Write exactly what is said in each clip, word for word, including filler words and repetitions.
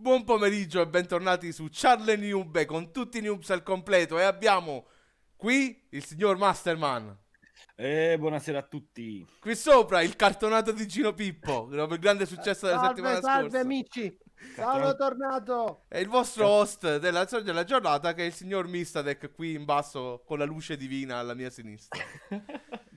Buon pomeriggio e bentornati su Charlie Noob con tutti i noobs al completo. E abbiamo qui il signor Masterman. Eh, buonasera a tutti. Qui sopra il cartonato di Gino Pippo, il grande successo della salve, settimana salve, scorsa. Salve amici, sono tornato. E il vostro host della, della giornata che è il signor Mistadek, qui in basso con la luce divina alla mia sinistra.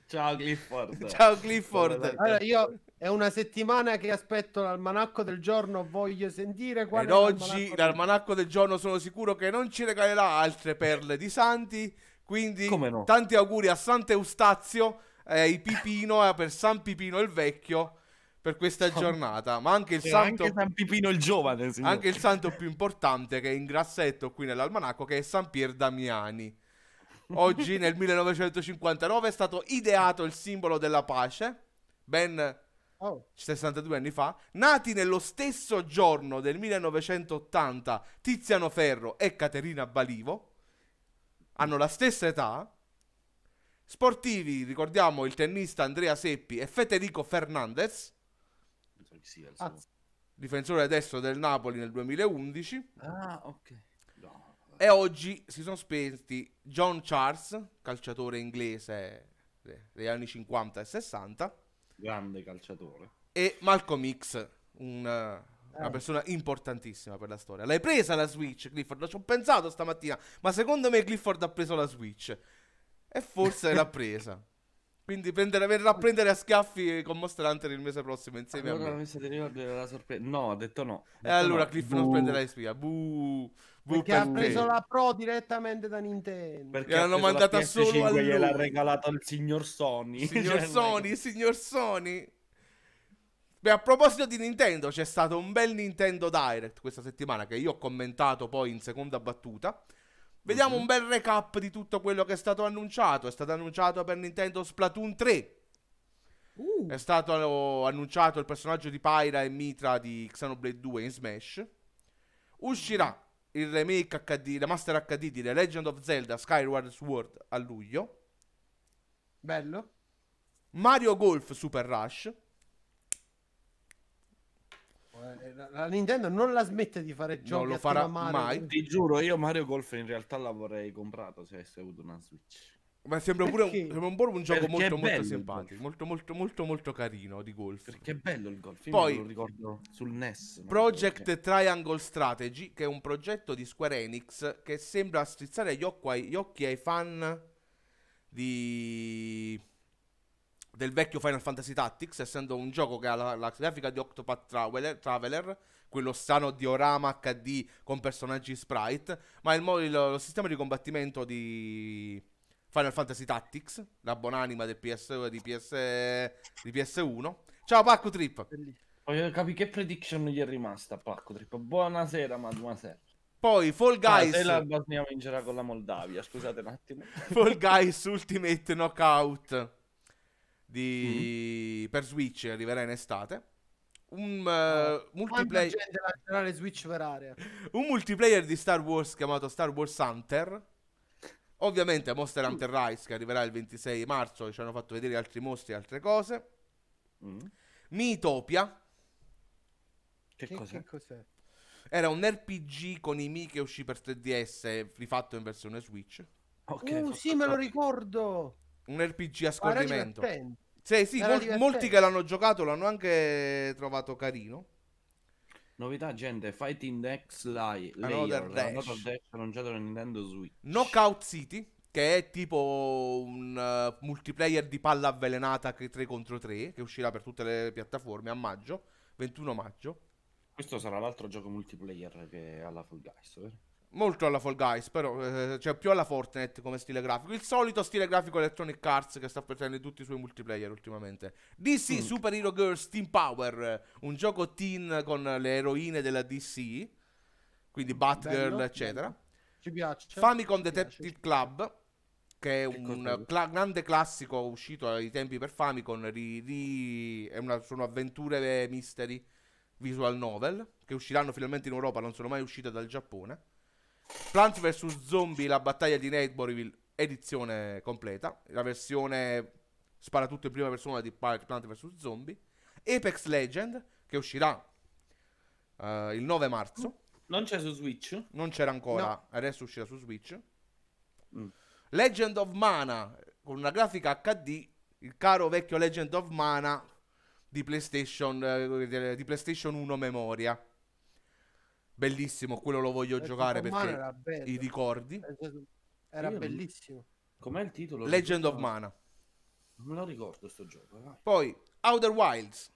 Ciao Clifford. Ciao Clifford. Allora, io è una settimana che aspetto l'almanacco del giorno, voglio sentire qual è. Ed oggi l'almanacco del giorno sono sicuro che non ci regalerà altre perle di santi, quindi no? Tanti auguri a Sant'Eustazio, eh, i Pipino, eh, per San Pipino il Vecchio, per questa giornata, ma anche il e santo anche San Pipino il Giovane, signore. Anche il santo più importante che è in grassetto qui nell'almanacco, che è San Pier Damiani. Oggi nel millenovecentocinquantanove è stato ideato il simbolo della pace, ben oh. sessantadue anni fa. Nati nello stesso giorno del millenovecentottanta Tiziano Ferro e Caterina Balivo, hanno la stessa età. Sportivi, ricordiamo il tennista Andrea Seppi e Federico Fernandez, ah. difensore destro del Napoli nel duemilaundici. Ah, ok. E oggi si sono spenti John Charles, calciatore inglese degli anni cinquanta e sessanta. Grande calciatore. E Malcolm X, un, eh. una persona importantissima per la storia. L'hai presa la Switch, Clifford? Ci ho pensato stamattina, ma secondo me Clifford ha preso la Switch. E forse l'ha presa. Quindi prendere, verrà a prendere a schiaffi con Monster Hunter il mese prossimo insieme allora, a me. Mi siete ricordati la sorpresa? No, ha detto no. Ha detto e allora no. Cliff Buh. non prenderà la spia. Buh. Buh Perché per ha preso me. la Pro direttamente da Nintendo. Perché l'hanno mandata solo a lui. Gliel'ha regalata il signor Sony. Signor cioè, Sony, è... signor Sony. Beh, a proposito di Nintendo, c'è stato un bel Nintendo Direct questa settimana che io ho commentato poi in seconda battuta. Vediamo un bel recap di tutto quello che è stato annunciato. È stato annunciato per Nintendo Splatoon tre. Uh. È stato annunciato il personaggio di Pyra e Mythra di Xenoblade due in Smash. Uscirà il remake acca di, la Master acca di di The Legend of Zelda Skyward Sword a luglio. Bello. Mario Golf Super Rush. La Nintendo non la smette di fare giochi. Non lo farà mai. Ti giuro, io Mario Golf in realtà l'avrei comprato se avessi avuto una Switch. Ma sembra pure un, sembra un, un gioco molto molto simpatico, molto molto molto molto carino di golf. Perché è bello il golf. Io poi lo ricordo sul N E S. Project Triangle Strategy, che è un progetto di Square Enix che sembra strizzare gli occhi, gli occhi ai fan di... del vecchio Final Fantasy Tactics, essendo un gioco che ha la, la grafica di Octopath Traveler, Traveler, quello strano diorama acca di con personaggi sprite, ma il, il lo sistema di combattimento di Final Fantasy Tactics, la buonanima del P S, di, PS, di P S uno. Ciao Pacco Trip. Voglio capire che prediction gli è rimasta Pacco Trip. Buonasera, ma buonasera. Poi Fall Guys. Ah, se la Bosnia vincerà con la Moldavia, scusate un attimo. Fall Guys Ultimate Knockout di... Mm. per Switch arriverà in estate. Un uh, multiplayer gente Switch per area. Un multiplayer di Star Wars chiamato Star Wars Hunter. Ovviamente Monster Hunter Rise, che arriverà il ventisei marzo, e ci hanno fatto vedere altri mostri e altre cose. Mm. Miitopia. Che, che cos'è? Cos Era un R P G con i Mi che uscì per tre D S, rifatto in versione Switch. Okay, uh, sì, me lo ricordo. Un R P G a scorrimento. Sì, sì, mol molti che l'hanno giocato l'hanno anche trovato carino. Novità, gente, Fighting E X Layer, Another Dash, annunciato da Nintendo Switch. Knockout City, che è tipo un uh, multiplayer di palla avvelenata che tre contro tre, che uscirà per tutte le piattaforme a maggio, ventuno maggio. Questo sarà l'altro gioco multiplayer che alla Fall Guys, vero? Molto alla Fall Guys, però eh, cioè più alla Fortnite come stile grafico. Il solito stile grafico Electronic Arts che sta portando tutti i suoi multiplayer ultimamente. D C mm. Super Hero Girls Team Power, un gioco teen con le eroine della D C, quindi Batgirl, bello, eccetera. Bello. Ci piace. Famicom Ci Detective piace. Club, che è che un cla grande classico uscito ai tempi per Famicom. Ri ri è una, sono avventure mystery visual novel che usciranno finalmente in Europa, non sono mai uscite dal Giappone. Plant vs Zombie, la battaglia di Neighborville, edizione completa. La versione sparatutto in prima persona di Plant vs Zombie. Apex Legend, che uscirà uh, uh, il nove marzo. Non c'è su Switch? Non c'era ancora, no. Adesso uscirà su Switch. mm. Legend of Mana, con una grafica acca di, il caro vecchio Legend of Mana di PlayStation, eh, di PlayStation uno memoria. Bellissimo, quello lo voglio Legend giocare perché i ricordi. Era Io bellissimo. Non... Com'è il titolo? Legend of Mana. Non lo ricordo sto gioco. Vai. Poi Outer Wilds,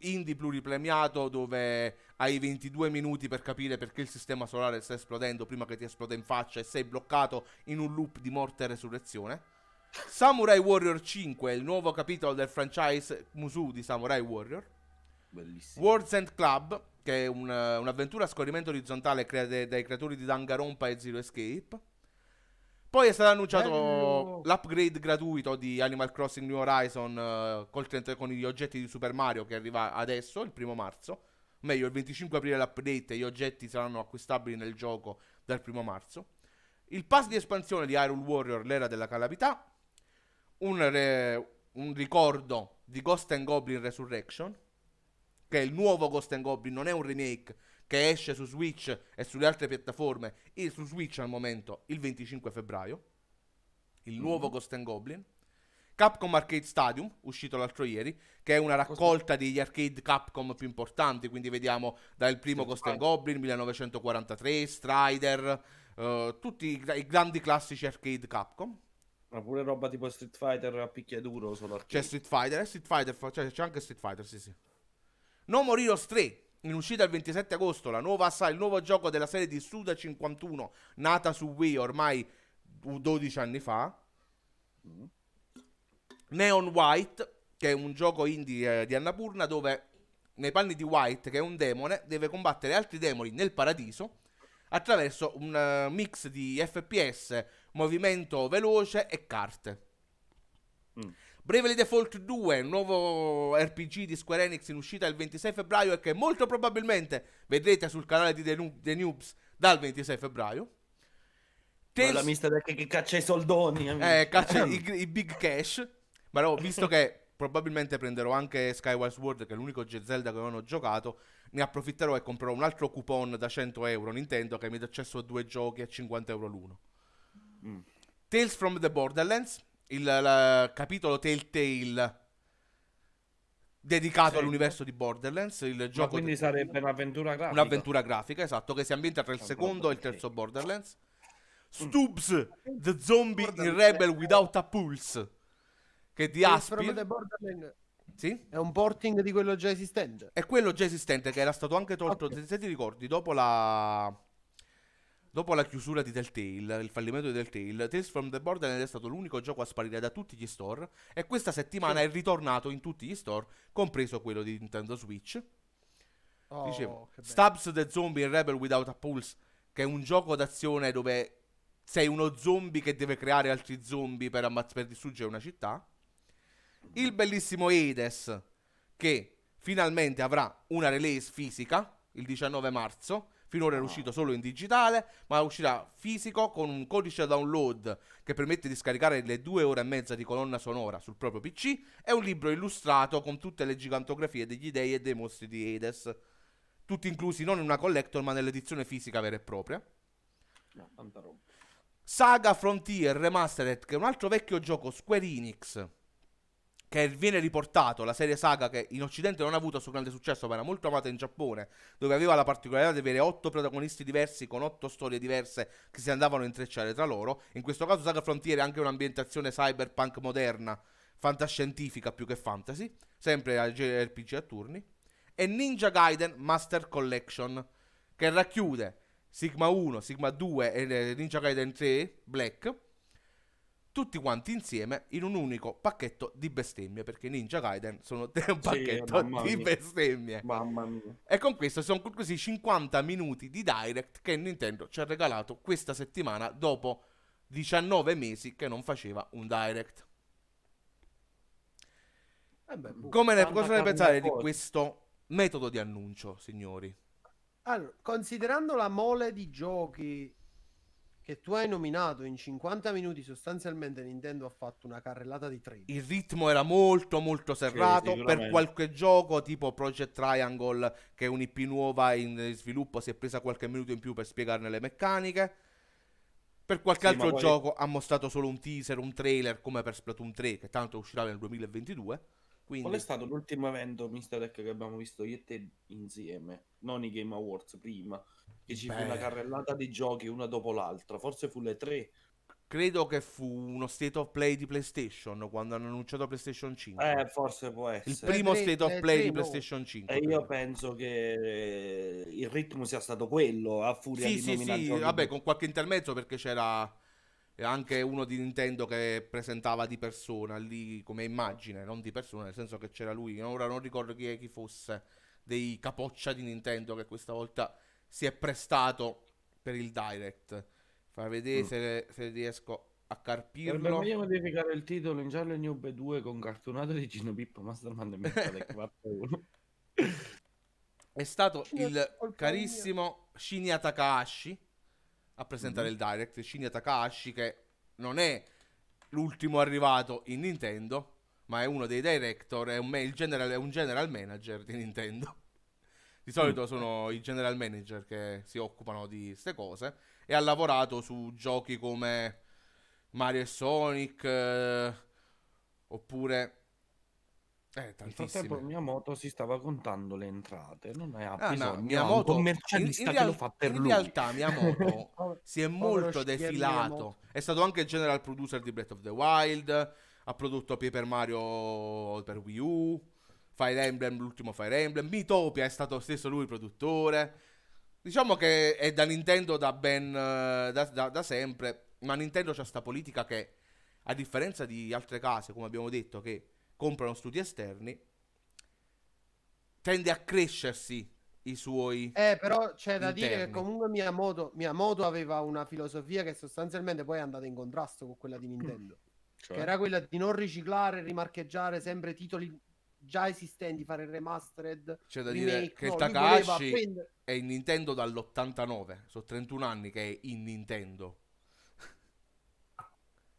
indie pluripremiato dove hai ventidue minuti per capire perché il sistema solare sta esplodendo prima che ti esploda in faccia e sei bloccato in un loop di morte e resurrezione. Samurai Warrior cinque, il nuovo capitolo del franchise Musou di Samurai Warrior. Bellissimo. World's End Club, che è un, un'avventura a scorrimento orizzontale crea de, dai creatori di Danganronpa e Zero Escape. Poi è stato annunciato Bello. l'upgrade gratuito di Animal Crossing New Horizon uh, col trenta, con gli oggetti di Super Mario, che arriva adesso, il primo marzo. Meglio, il venticinque aprile l'update e gli oggetti saranno acquistabili nel gioco dal primo marzo. Il pass di espansione di Hyrule Warrior, l'era della calamità. Un, re, un ricordo di Ghosts 'n Goblins Resurrection, che è il nuovo Ghosts 'n Goblins, non è un remake, che esce su Switch e sulle altre piattaforme, e su Switch al momento il venticinque febbraio, il nuovo mm. Ghosts 'n Goblins. Capcom Arcade Stadium, uscito l'altro ieri, che è una raccolta degli arcade Capcom più importanti, quindi vediamo dal primo Ghosts 'n Goblins, millenovecentoquarantatré, Strider, eh, tutti i, i grandi classici arcade Capcom. Ma pure roba tipo Street Fighter a picchiaduro, solo arcade. C'è Street Fighter, eh, Street Fighter c'è, c'è anche Street Fighter, sì sì. No More Heroes tre, in uscita il ventisette agosto, la nuova, il nuovo gioco della serie di Suda cinquantuno, nata su Wii ormai dodici anni fa. mm. Neon White, che è un gioco indie eh, di Annapurna, dove nei panni di White, che è un demone, deve combattere altri demoni nel paradiso attraverso un uh, mix di F P S, movimento veloce e carte. mm. Bravely Default due, un nuovo R P G di Square Enix in uscita il ventisei febbraio e che molto probabilmente vedrete sul canale di The, Noob, The Noobs dal ventisei febbraio. Tales... la mista del che caccia i soldoni, eh, caccia i, i big cash. Ma no, visto che probabilmente prenderò anche Skyward Sword, che è l'unico Zelda che non ho giocato, ne approfitterò e comprerò un altro coupon da cento euro Nintendo che mi dà accesso a due giochi a cinquanta euro l'uno. Mm. Tales from the Borderlands, il la, capitolo Telltale dedicato sì. all'universo di Borderlands, il Ma gioco quindi sarebbe un'avventura grafica. Un'avventura grafica, esatto, che si ambienta tra il secondo e il terzo Borderlands. Stubbs, mm. The Zombie in Rebel Without a Pulse, che di Aspir. Sì? È un porting di quello già esistente. È quello già esistente che era stato anche tolto, okay. se ti ricordi, dopo la dopo la chiusura di Telltale, il fallimento di Telltale, Tales from the Borderlands è stato l'unico gioco a sparire da tutti gli store e questa settimana sì. è ritornato in tutti gli store, compreso quello di Nintendo Switch. Oh, Dicevo, Stubbs the Zombie in Rebel Without a Pulse, che è un gioco d'azione dove sei uno zombie che deve creare altri zombie per, ammazz- per distruggere una città. Il bellissimo Edes, che finalmente avrà una release fisica il diciannove marzo. Finora era uscito solo in digitale, ma uscirà fisico con un codice download che permette di scaricare le due ore e mezza di colonna sonora sul proprio P C e un libro illustrato con tutte le gigantografie degli dei e dei mostri di Edes, tutti inclusi non in una collector ma nell'edizione fisica vera e propria. No, tanta roba. Saga Frontier Remastered, che è un altro vecchio gioco Square Enix, che viene riportato, la serie Saga, che in occidente non ha avuto suo grande successo ma era molto amata in Giappone, dove aveva la particolarità di avere otto protagonisti diversi con otto storie diverse che si andavano a intrecciare tra loro. In questo caso Saga Frontier è anche un'ambientazione cyberpunk moderna, fantascientifica più che fantasy, sempre R P G a turni. E Ninja Gaiden Master Collection, che racchiude Sigma uno, Sigma due e Ninja Gaiden tre Black, tutti quanti insieme in un unico pacchetto di bestemmie, perché Ninja Gaiden sono un pacchetto sì, di mia. bestemmie. Mamma mia. E con questo sono conclusi i cinquanta minuti di Direct che Nintendo ci ha regalato questa settimana dopo diciannove mesi che non faceva un Direct. Eh beh, bu- Come ne, cosa ne pensate di questo metodo di annuncio, signori? Allora, considerando la mole di giochi che tu hai nominato, in cinquanta minuti sostanzialmente Nintendo ha fatto una carrellata di trade. Il ritmo era molto molto serrato, sì, per qualche gioco tipo Project Triangle, che è un'I P nuova in sviluppo, si è presa qualche minuto in più per spiegarne le meccaniche. Per qualche sì, altro poi... gioco ha mostrato solo un teaser, un trailer, come per Splatoon tre, che tanto uscirà nel duemilaventidue. Quindi... Qual è stato l'ultimo evento Mister Tech che abbiamo visto io e te insieme? Non i Game Awards, prima, che ci Beh. fu una carrellata di giochi una dopo l'altra. Forse fu le tre. Credo che fu uno State of Play di PlayStation, quando hanno annunciato PlayStation cinque. Eh, forse può essere. Il primo tre, State of Play tre, di PlayStation cinque. E eh, io penso che il ritmo sia stato quello, a furia sì, di sì, nominare. Sì, sì, vabbè, con qualche intermezzo, perché c'era anche uno di Nintendo che presentava di persona, lì come immagine, non di persona, nel senso che c'era lui, ora non ricordo chi, chi fosse, dei capoccia di Nintendo, che questa volta si è prestato per il Direct. Fai vedere mm. se, se riesco a carpirlo. Per meglio modificare il titolo in giallo Niobe due con cartonato di Gino Pippo, Mastermind e Metallic quattro uno. È stato Shinya, il carissimo Shinya Takahashi a presentare mm. il Direct. Shinya Takahashi, che non è l'ultimo arrivato in Nintendo, ma è uno dei director, è un, il general, è un general manager di Nintendo. Di solito mm. sono i general manager che si occupano di ste cose. E ha lavorato su giochi come Mario e Sonic, eh, oppure eh, tantissime. Nel frattempo Miyamoto si stava contando le entrate, non ne ha ah, bisogno, no, Miyamoto, un commercialista in, in che real, lo fa per in lui. In realtà Miyamoto si è molto defilato, è stato anche general producer di Breath of the Wild, ha prodotto Paper Mario per Wii U, Fire Emblem, l'ultimo Fire Emblem, Miitopia è stato stesso lui il produttore. Diciamo che è da Nintendo da ben da, da, da sempre, ma Nintendo c'ha sta politica che, a differenza di altre case, come abbiamo detto, che comprano studi esterni, tende a crescersi i suoi Eh, però c'è da interni. dire che comunque Miyamoto, Miyamoto aveva una filosofia che sostanzialmente poi è andata in contrasto con quella di Nintendo, cioè? Che era quella di non riciclare, rimarcheggiare sempre titoli già esistenti, fare il remastered. C'è da remake. dire che no, Takahashi prendere... è in Nintendo dall'ottantanove, sono trentuno anni che è in Nintendo.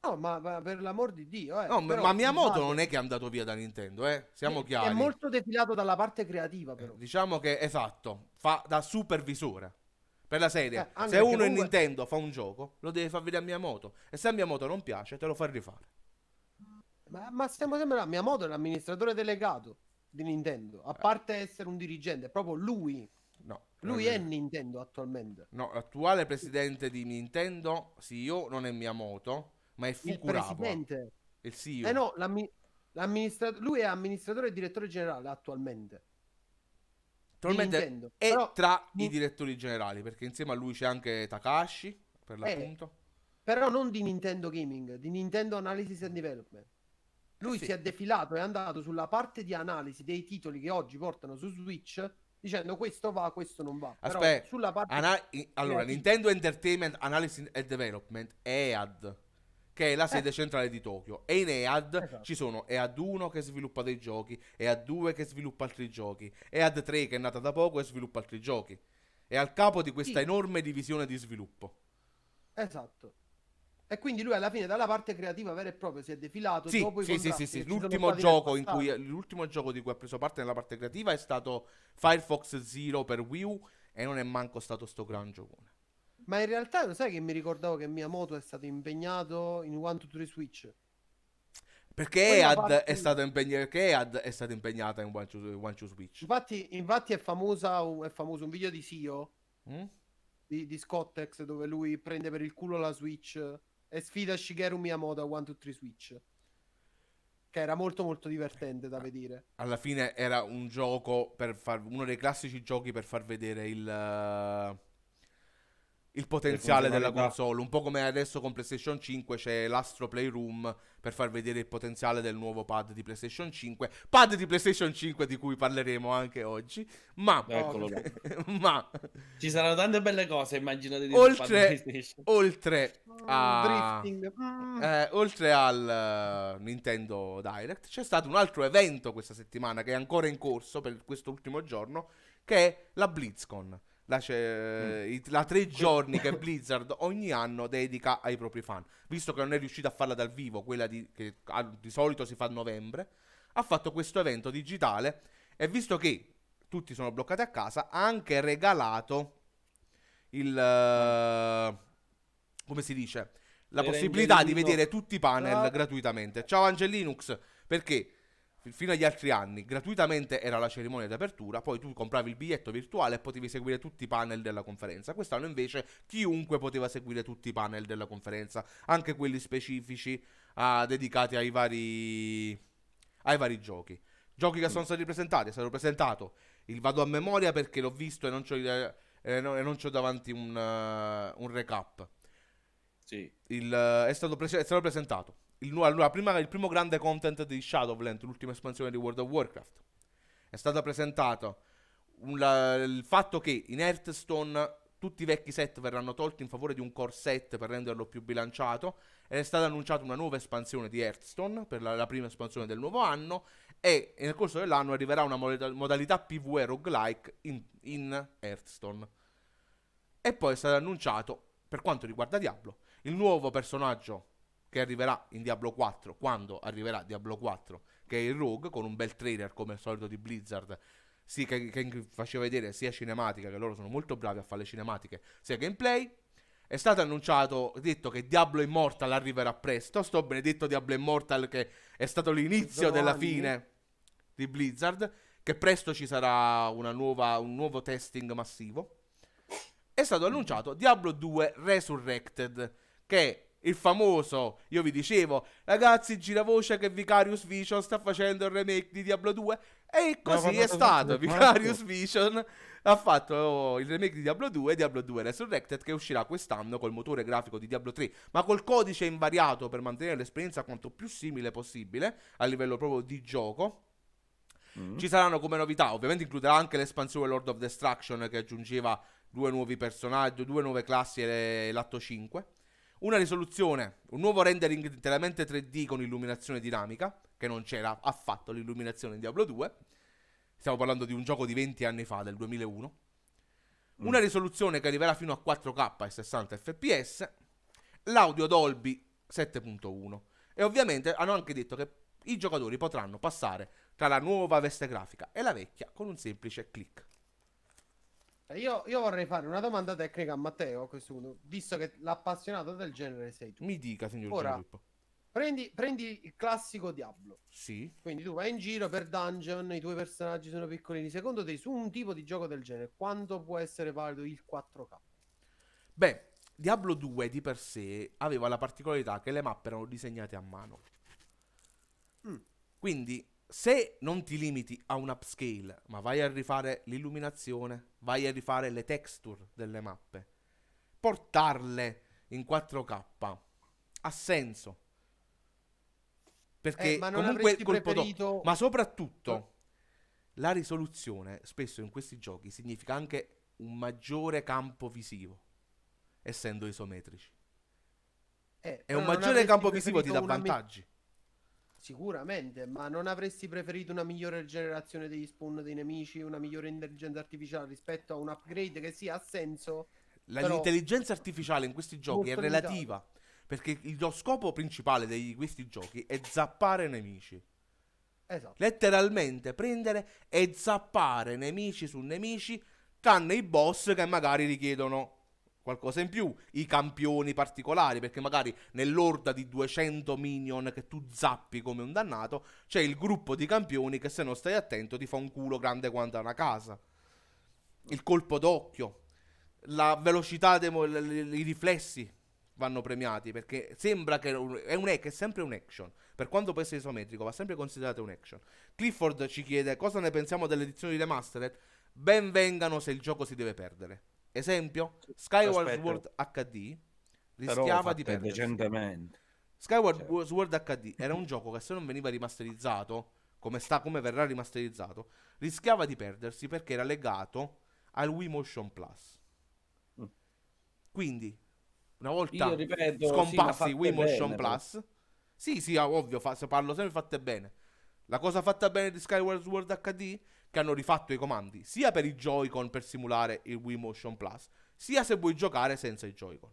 No, ma, ma per l'amor di Dio, eh. no, però, ma Miyamoto infatti... non è che è andato via da Nintendo, eh. Siamo è, chiari. È molto defilato dalla parte creativa, però. Eh, diciamo che, esatto, fa da supervisore. Per la serie, eh, se uno comunque... in Nintendo fa un gioco, lo deve far vedere a Miyamoto, e se a Miyamoto non piace, te lo fa rifare. Ma, ma stiamo sempre là, Miyamoto è l'amministratore delegato di Nintendo, a parte essere un dirigente, è proprio lui. No, lui è Nintendo attualmente. No, l'attuale presidente di Nintendo, C E O, non è Miyamoto, ma è Fukuraba. Il presidente. Il C E O. Eh no, l'amministratore, lui è amministratore e direttore generale attualmente. Attualmente Nintendo. È Però... tra i direttori generali, perché insieme a lui c'è anche Takahashi, per l'appunto. Eh, però non di Nintendo Gaming, di Nintendo Analysis and Development. Lui sì. si è defilato e è andato sulla parte di analisi dei titoli che oggi portano su Switch, dicendo questo va, questo non va. Aspetta, però sulla parte ana- di... allora Nintendo Entertainment Analysis and Development è E A D, che è la sede eh. centrale di Tokyo, e in E A D esatto. ci sono E A D uno che sviluppa dei giochi, E A D due che sviluppa altri giochi, E A D tre che è nata da poco e sviluppa altri giochi. È al capo di questa sì. enorme divisione di sviluppo. Esatto. E quindi lui alla fine dalla parte creativa vera e propria si è defilato. Sì, dopo sì, sì, sì, sì. L'ultimo gioco in cui l'ultimo gioco di cui ha preso parte nella parte creativa è stato Firefox Zero per Wii U, e non è manco stato sto gran giocone. Ma in realtà lo sai che mi ricordavo che Miyamoto è stato impegnato in one two three Switch. Perché E A D è, stato impeg... perché E A D è stata impegnata in one two Switch. Infatti, infatti è, famosa, è famoso un video di C E O mm? di, di Scottex, dove lui prende per il culo la Switch e sfida Shigeru Miyamoto a one two three Switch, che era molto molto divertente da vedere. Alla fine era un gioco per far, uno dei classici giochi per far vedere il uh, il potenziale della console, un po' come adesso con PlayStation cinque c'è l'Astro Playroom per far vedere il potenziale del nuovo pad di PlayStation cinque, pad di PlayStation cinque di cui parleremo anche oggi, ma, Eccolo ma ci saranno tante belle cose, immaginate di oltre, oltre a mm. eh, oltre al uh, Nintendo Direct c'è stato un altro evento questa settimana che è ancora in corso per quest'ultimo giorno, che è la BlizzCon. La, mm. la tre giorni che Blizzard ogni anno dedica ai propri fan. Visto che non è riuscita a farla dal vivo, quella di, che di solito si fa a novembre, ha fatto questo evento digitale e visto che tutti sono bloccati a casa, ha anche regalato il uh, come si dice, la Era possibilità Angelino. di vedere tutti i panel ah. gratuitamente. Ciao Angelinux, perché fino agli altri anni gratuitamente era la cerimonia di apertura, poi tu compravi il biglietto virtuale e potevi seguire tutti i panel della conferenza. Quest'anno invece chiunque poteva seguire tutti i panel della conferenza, anche quelli specifici uh, dedicati ai vari ai vari giochi. Giochi che sono stati presentati, è stato presentato il vado a memoria perché l'ho visto e non c'ho, eh, no, e non c'ho davanti un, uh, un recap. Sì. Il, uh, è, stato pre- è stato presentato Il, la prima, il primo grande content di Shadowlands, l'ultima espansione di World of Warcraft. È stato presentato un, la, il fatto che in Hearthstone tutti i vecchi set verranno tolti in favore di un core set per renderlo più bilanciato. È stata annunciata una nuova espansione di Hearthstone per la, la prima espansione del nuovo anno, e nel corso dell'anno arriverà una modalità PvE roguelike in, in Hearthstone. E poi è stato annunciato, per quanto riguarda Diablo, il nuovo personaggio che arriverà in Diablo quattro, quando arriverà Diablo quattro, che è il Rogue, con un bel trailer come al solito di Blizzard, sì, che, che faceva vedere sia cinematica, che loro sono molto bravi a fare le cinematiche, sia gameplay. È stato annunciato, detto che Diablo Immortal arriverà presto, sto benedetto Diablo Immortal che è stato l'inizio della fine di Blizzard, che presto ci sarà una nuova, un nuovo testing massivo. È stato annunciato Diablo due Resurrected, che è il famoso, io vi dicevo, ragazzi, giravoce che Vicarious Vision sta facendo il remake di Diablo due. E così no, è no, stato, no, Vicarious no. Vision ha fatto il remake di Diablo due, Diablo due Resurrected, che uscirà quest'anno col motore grafico di Diablo tre, ma col codice invariato per mantenere l'esperienza quanto più simile possibile a livello proprio di gioco. Mm. Ci saranno come novità, ovviamente includerà anche l'espansione Lord of Destruction, che aggiungeva due nuovi personaggi, due nuove classi e l'atto cinque. Una risoluzione, un nuovo rendering interamente tre D con illuminazione dinamica, che non c'era affatto l'illuminazione in Diablo due. Stiamo parlando di un gioco di venti anni fa, del duemilauno. Mm. Una risoluzione che arriverà fino a quattro K e sessanta F P S. L'audio Dolby sette punto uno. E ovviamente hanno anche detto che i giocatori potranno passare tra la nuova veste grafica e la vecchia con un semplice click. Io, io vorrei fare una domanda tecnica a Matteo a questo punto, visto che l'appassionato del genere sei tu. Mi dica, signor Ora, prendi, prendi il classico Diablo. Sì. Quindi tu vai in giro per dungeon, i tuoi personaggi sono piccolini. Secondo te, su un tipo di gioco del genere, quanto può essere valido il quattro K? Beh, Diablo due di per sé aveva la particolarità che le mappe erano disegnate a mano. Mm. Quindi, se non ti limiti a un upscale, ma vai a rifare l'illuminazione, vai a rifare le texture delle mappe, portarle in quattro K ha senso, perché eh, ma non comunque avresti preferito... ma soprattutto no. la risoluzione spesso in questi giochi significa anche un maggiore campo visivo, essendo isometrici, eh, e un maggiore campo visivo ti dà vantaggi. Mi... Sicuramente, ma non avresti preferito una migliore generazione degli spawn dei nemici, una migliore intelligenza artificiale rispetto a un upgrade che sì, ha senso? La, però... L'intelligenza artificiale in questi giochi è relativa, perché il, lo scopo principale di questi giochi è zappare nemici. Esatto. Letteralmente prendere e zappare nemici su nemici, tranne i boss che magari richiedono qualcosa in più, i campioni particolari, perché magari nell'orda di duecento minion che tu zappi come un dannato, c'è il gruppo di campioni che se non stai attento ti fa un culo grande quanto una casa. Il colpo d'occhio, la velocità, dei mo- i riflessi vanno premiati, perché sembra che è, un è, che è sempre un action, per quanto può essere isometrico va sempre considerato un action. Clifford ci chiede cosa ne pensiamo dell'edizione di Remastered. Ben vengano se il gioco si deve perdere. Esempio, Skyward Aspetta. Sword H D rischiava di perdersi. Skyward cioè. Sword H D era un gioco che se non veniva rimasterizzato, come sta, come verrà rimasterizzato, rischiava di perdersi perché era legato al Wii Motion Plus. Mm. Quindi, una volta ripeto, scomparsi sì, Wii Motion bene, Plus, però. sì sì, ovvio, fa, se parlo sempre fatte bene. La cosa fatta bene di Skyward Sword H D che hanno rifatto i comandi, sia per i Joy-Con per simulare il Wii Motion Plus, sia se vuoi giocare senza i Joy-Con.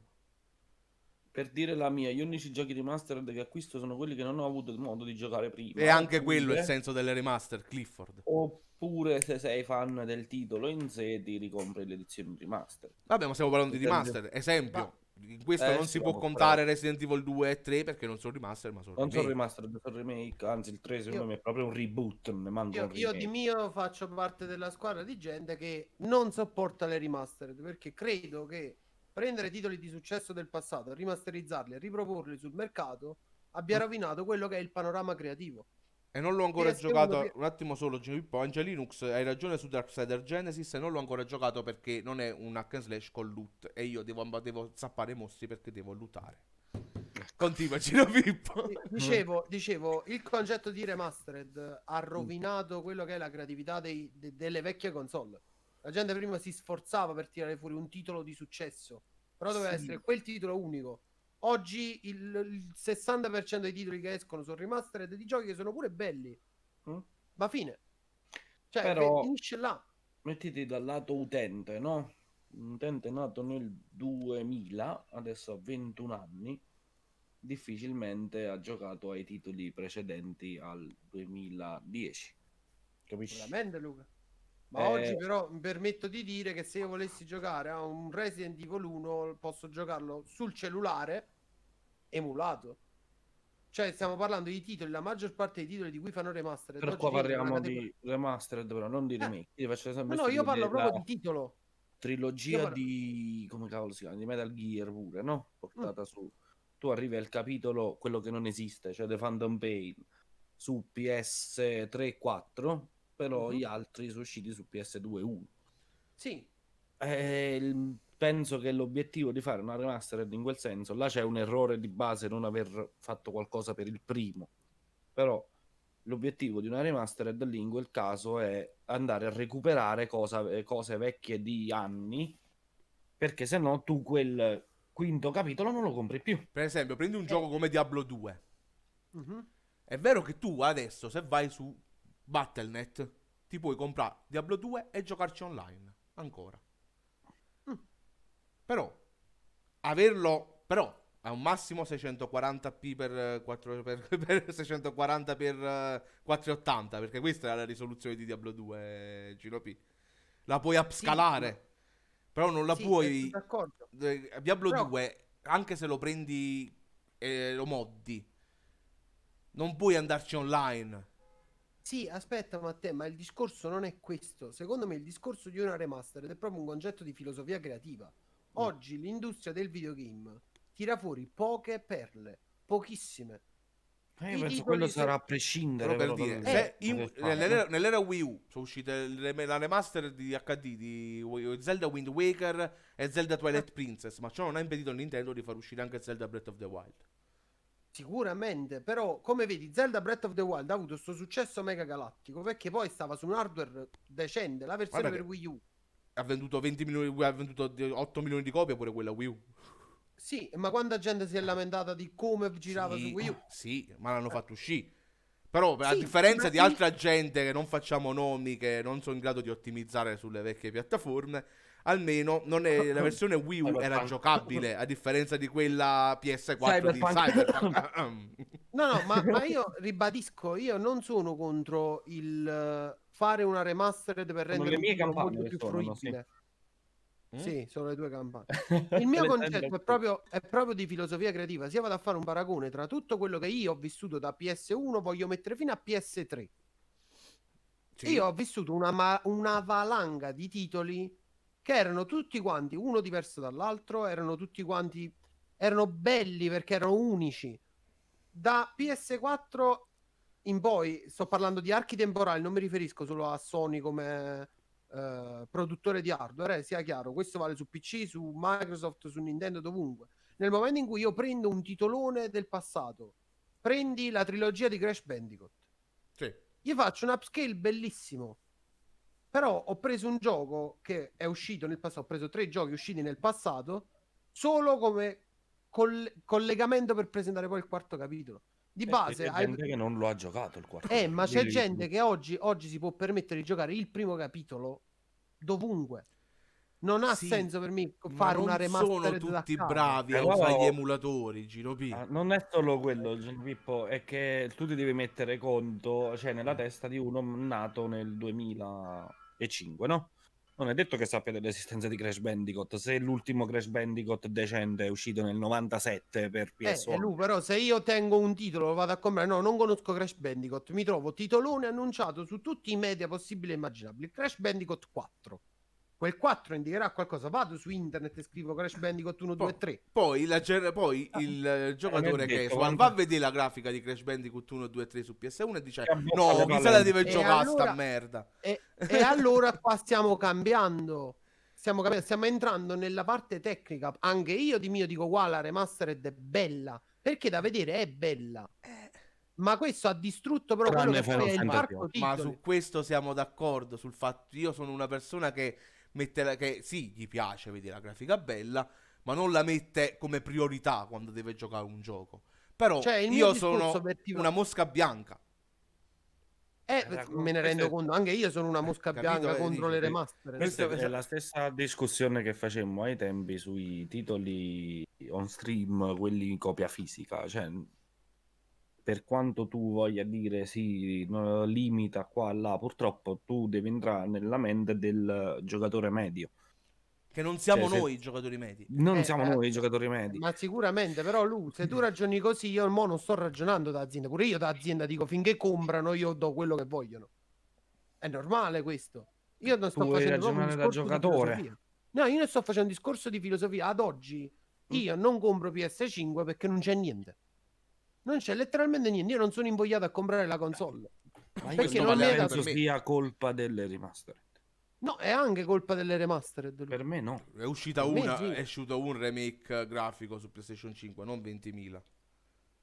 Per dire la mia, gli unici giochi remastered che acquisto sono quelli che non ho avuto il modo di giocare prima. E anche oppure... quello è il senso delle remaster, Clifford. Oppure se sei fan del titolo in sé ti ricompri l'edizione remaster. Vabbè, ma stiamo parlando di remaster, esempio. Ma... in questo eh, non si può contare però. Resident Evil due e tre perché non sono remaster, ma sono non remake. sono remaster, sono remake, anzi il tre secondo io... me è proprio un reboot. Ne mando io, un io di mio faccio parte della squadra di gente che non sopporta le remastered, perché credo che prendere titoli di successo del passato, rimasterizzarli e riproporli sul mercato abbia rovinato quello che è il panorama creativo. E non l'ho ancora giocato, che... un attimo solo, Angelinux, hai ragione su Darksider Genesis, e non l'ho ancora giocato perché non è un hack and slash con loot, e io devo, devo zappare i mostri perché devo lootare. Continua, Gino Pippo. Dicevo, dicevo, il concetto di remastered ha rovinato quello che è la creatività dei, de, delle vecchie console. La gente prima si sforzava per tirare fuori un titolo di successo, però doveva sì. essere quel titolo unico. Oggi il, il sessanta per cento dei titoli che escono sono remastered di giochi che sono pure belli, mm? ma fine. Cioè, però, finisce là. Mettiti dal lato utente, no? Un utente nato nel duemila, adesso ha ventuno anni, difficilmente ha giocato ai titoli precedenti al duemiladieci. Capisci? Veramente, Luca. Ma eh... oggi però mi permetto di dire che se io volessi giocare a un Resident Evil uno posso giocarlo sul cellulare emulato. Cioè stiamo parlando di titoli, la maggior parte dei titoli di cui fanno remastered. Però qua parliamo di categoria. Remastered però, non di remake. Eh. Io faccio l'esempio. No, io parlo proprio di titolo. Trilogia parlo... di... come cavolo si chiama? Di Metal Gear pure, no? Portata mm. su. Tu arrivi al capitolo, quello che non esiste, cioè The Phantom Pain, su P S tre e quattro... però mm-hmm. gli altri sono usciti su P S due e uno. Sì. Eh, penso che l'obiettivo di fare una remastered in quel senso, là c'è un errore di base non aver fatto qualcosa per il primo, però l'obiettivo di una remastered lì in quel caso è andare a recuperare cosa, cose vecchie di anni, perché se no tu quel quinto capitolo non lo compri più. Per esempio prendi un eh. gioco come Diablo due. Mm-hmm. È vero che tu adesso se vai su Battle punto net ti puoi comprare Diablo due e giocarci online ancora. Mm. Però averlo però a un massimo seicentoquaranta p per, quattro, per, per seicentoquaranta per quattrocentottanta, perché questa è la risoluzione di Diablo due, Gino P. La puoi upscalare, sì, però non la sì, puoi Diablo però... due, anche se lo prendi e lo moddi, non puoi andarci online. Sì, aspetta Matteo, ma il discorso non è questo. Secondo me il discorso di una remastered è proprio un concetto di filosofia creativa. Oggi mm. l'industria del videogame tira fuori poche perle, pochissime. Eh, io penso quello sarà a prescindere. Per dire, eh, eh, in, nell'era, nell'era Wii U sono uscite le, la remastered di H D di Zelda Wind Waker e Zelda Twilight Princess, ma ciò non ha impedito a Nintendo di far uscire anche Zelda Breath of the Wild. Sicuramente, però come vedi Zelda Breath of the Wild ha avuto sto successo mega galattico perché poi stava su un hardware decente, la versione per Wii U ha venduto venti milioni, ha venduto otto milioni di copie pure quella Wii U. Sì, ma quanta gente si è lamentata di come girava sì, su Wii U. Sì, ma l'hanno fatto uscire. Però sì, a differenza di sì. altra gente che non facciamo nomi, che non sono in grado di ottimizzare sulle vecchie piattaforme, almeno non è, la versione Wii U era punk. giocabile, a differenza di quella P S quattro di Cyberpunk. No, no, ma, ma io ribadisco, io non sono contro il fare una remastered per rendere un modo più sono, fruibile. Sì. Mm? sì, sono le due campane. Il mio concetto è proprio, è proprio di filosofia creativa. Se io vado a fare un paragone tra tutto quello che io ho vissuto da P S uno, voglio mettere fino a P S tre. Sì. Io ho vissuto una, una valanga di titoli che erano tutti quanti uno diverso dall'altro, erano tutti quanti, erano belli perché erano unici. Da P S quattro in poi, sto parlando di archi temporali, non mi riferisco solo a Sony come eh, produttore di hardware, eh, sia chiaro, questo vale su P C, su Microsoft, su Nintendo, dovunque. Nel momento in cui io prendo un titolone del passato, prendi la trilogia di Crash Bandicoot, sì. gli faccio un upscale bellissimo. Però ho preso un gioco che è uscito nel passato, ho preso tre giochi usciti nel passato solo come coll- collegamento per presentare poi il quarto capitolo. Di base, eh, c'è gente hai... che non lo ha giocato il quarto. Eh, ma c'è gente che oggi, oggi si può permettere di giocare il primo capitolo dovunque. Non ha sì, senso per me fare una remastered. Sono tutti bravi a usare no, gli emulatori, Giro Pippo. Non è solo quello, Giro Pippo, è che tu ti devi mettere conto, cioè nella testa di uno nato nel duemilacinque, no? Non è detto che sappia dell'esistenza di Crash Bandicoot. Se l'ultimo Crash Bandicoot decente è uscito nel novantasette per P S uno. Eh, lui però se io tengo un titolo lo vado a comprare, no, non conosco Crash Bandicoot, mi trovo titolone annunciato su tutti i media possibili e immaginabili, Crash Bandicoot quattro. Quel quattro indicherà qualcosa, vado su internet e scrivo Crash Bandicoot uno due tre. Poi, la ger- poi ah, il giocatore che detto, è, va a vedere la grafica di Crash Bandicoot uno due tre su P S uno e dice no, chissà la deve giocare allora, sta merda. E, e allora qua stiamo cambiando, stiamo cambiando, stiamo entrando nella parte tecnica. Anche io di mio dico qua la remastered è bella, perché da vedere è bella. Ma questo ha distrutto però quello che è il parco titoli. Ma su questo siamo d'accordo, sul fatto io sono una persona che mettere che sì, gli piace vedere la grafica bella, ma non la mette come priorità quando deve giocare un gioco. Però cioè, io sono obiettivo... una mosca bianca. Eh, me ne rendo conto, anche io sono una mosca eh, bianca capito, contro eh, le remaster. Questa è la stessa discussione che facemmo ai tempi sui titoli on stream, quelli in copia fisica, cioè per quanto tu voglia dire sì, limita qua e là, purtroppo tu devi entrare nella mente del giocatore medio. Che non siamo cioè, noi se... i giocatori medi. Non eh, siamo eh, noi i giocatori medi. Ma sicuramente, però lui, se tu ragioni così, io mo non sto ragionando da azienda. Pure io da azienda dico, finché comprano io do quello che vogliono. È normale questo. Io non sto tu facendo un discorso da giocatore. Di no, io non sto facendo un discorso di filosofia. Ad oggi mm. io non compro P S cinque perché non c'è niente. Non c'è letteralmente niente, io non sono invogliato a comprare la console. Ma io perché non è penso sia colpa delle remastered. No, è anche colpa delle remastered. Lui. Per me no. È uscita per una, sì. è uscito un remake grafico su PlayStation cinque, non ventimila.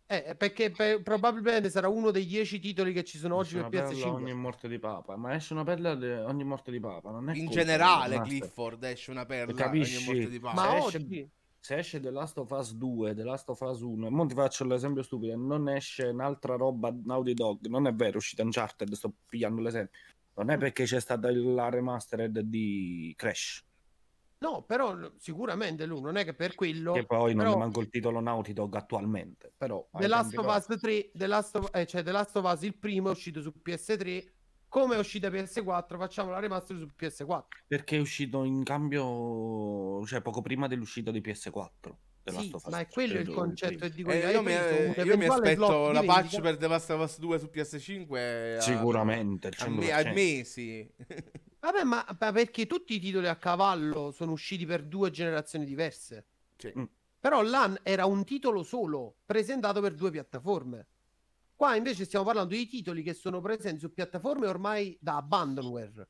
Eh, perché per, probabilmente sarà uno dei dieci titoli che ci sono oggi per P S cinque. Ogni morte di papa, ma esce una perla de... ogni morte di papa. Non è in generale Clifford esce una perla capisci? Ogni morte di papa. Ma esce... oggi... se esce The Last of Us due, The Last of Us uno, e mo ti faccio l'esempio stupido, non esce un'altra roba Naughty Dog, non è vero, è uscita Uncharted, sto pigliando l'esempio, non è perché c'è stata la remastered di Crash. No, però sicuramente lui non è che per quello... Che poi però... non manco il titolo Naughty Dog attualmente, però... The Last of Us tre, The Last of... Eh, cioè The Last of Us il primo è uscito su P S tre, come è uscita P S quattro, facciamo la remaster su P S quattro. Perché è uscito in cambio, cioè poco prima dell'uscita di P S quattro. Sì, ma è quello il concetto di quello. Eh, io mi, eh, io mi aspetto la patch per The Last of Us due su P S cinque. A, sicuramente, a, me, a mesi. Vabbè, ma, ma perché tutti i titoli a cavallo sono usciti per due generazioni diverse. Sì. Mm. Però l'A N era un titolo solo, presentato per due piattaforme. Qua invece stiamo parlando di titoli che sono presenti su piattaforme ormai da abandonware.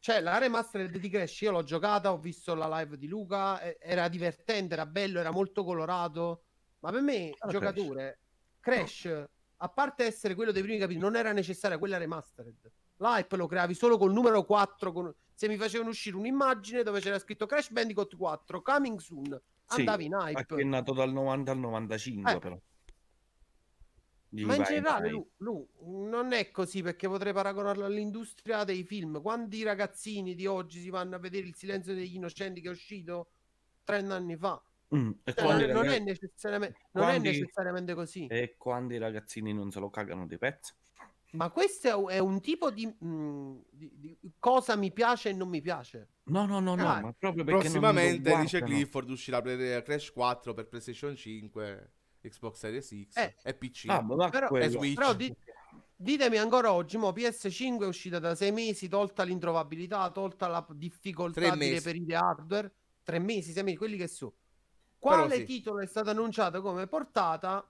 Cioè la remastered di Crash io l'ho giocata, ho visto la live di Luca, eh, era divertente, era bello, era molto colorato, ma per me, ah, giocatore, Crash. Crash, a parte essere quello dei primi capitoli, non era necessaria quella remastered. L'hype lo creavi solo col numero quattro, con... se mi facevano uscire un'immagine dove c'era scritto Crash Bandicoot quattro, coming soon, andavi sì, in hype. È nato dal novanta al novantacinque eh. però. Ma in generale lui, lui non è così, perché potrei paragonarlo all'industria dei film. Quanti ragazzini di oggi si vanno a vedere Il silenzio degli innocenti, che è uscito trent'anni fa? Mm, e cioè, non, ragazzi... non, è necessariamente, non quanti... è necessariamente così. E quando i ragazzini non se lo cagano dei pezzi? Ma questo è un tipo di, mh, di, di cosa mi piace e non mi piace. No, no, no, no, ah, ma proprio perché prossimamente non dice Clifford uscirà Crash quattro per PlayStation cinque, Xbox Series X eh, e P C. Ah, però, e Switch. Però di, ditemi ancora oggi, mo P S cinque è uscita da sei mesi, tolta l'introvabilità, tolta la difficoltà di reperire hardware, tre mesi, sei mesi, quelli che so. Quale sì. titolo è stato annunciato come portata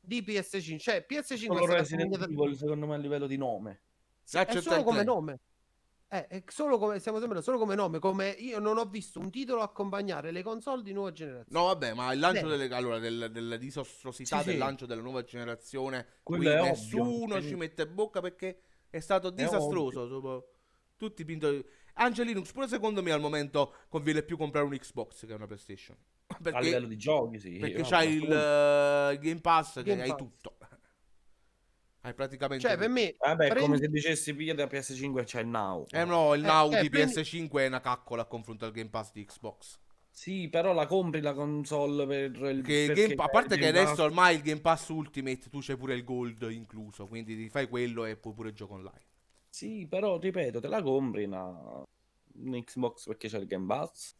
di P S cinque? Cioè P S cinque allora è stato da... secondo me a livello di nome. Sì, è solo come nome. Eh, è solo come siamo sempre solo come nome, come io non ho visto un titolo accompagnare le console di nuova generazione. No, vabbè, ma il lancio sì. delle, allora, del, della disostrosità sì, del sì. lancio della nuova generazione, qui nessuno ci mette bocca perché è stato disastroso. È Tutti pinto. Angelinux, pure secondo me al momento conviene più comprare un Xbox che una PlayStation. Perché, a livello di giochi, sì. Perché c'hai il uh, Game Pass, che Game hai Pass. tutto. Hai praticamente... Cioè, tutto. Per me... Vabbè, prendi... come se dicessi piglia da P S cinque c'è cioè il Now. Eh no, il eh, Now eh, di prendi... P S cinque è una caccola a confronto al Game Pass di Xbox. Sì, però la compri la console per il... Che game... A parte che adesso Pass... ormai il Game Pass Ultimate tu c'hai pure il Gold incluso, quindi ti fai quello e puoi pure gioco online. Sì, però, ripeto, te la compri una... un Xbox perché c'è il Game Pass.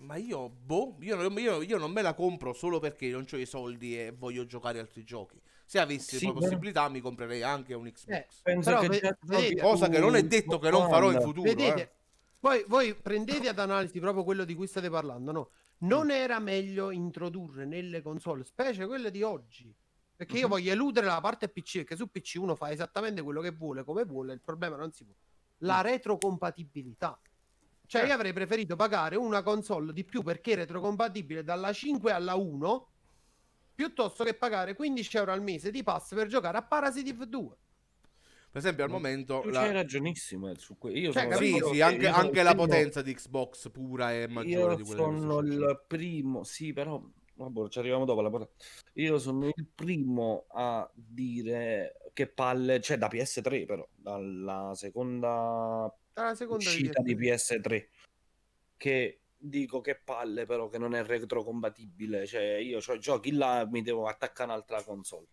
Ma io, boh, io, io, io non me la compro solo perché non ho i soldi e voglio giocare altri giochi. Se avessi sì, la possibilità mi comprerei anche un Xbox. Eh, penso però, che vedete, cosa che non è detto che non farò in futuro. Vedete, eh. voi, voi prendete ad analisi proprio quello di cui state parlando, no? Non mm. era meglio introdurre nelle console, specie quelle di oggi, perché mm-hmm. io voglio eludere la parte P C, perché su P C uno fa esattamente quello che vuole, come vuole, il problema non si può. La retrocompatibilità. Cioè io avrei preferito pagare una console di più perché è retrocompatibile dalla cinque alla uno piuttosto che pagare quindici euro al mese di pass per giocare a Parasite Eve due. Per esempio al momento... Tu la... c'hai ragionissimo su questo. Cioè, sì, sì, anche, io anche la primo... potenza di Xbox pura è maggiore io di quella. Io sono il primo, sì però... Vabbè, ci arriviamo dopo la porta. Io sono il primo a dire che palle... Cioè da P S tre però, dalla seconda... La seconda uscita di P S tre che dico che palle però che non è retrocompatibile, cioè io cioè, giochi là mi devo attaccare un'altra console,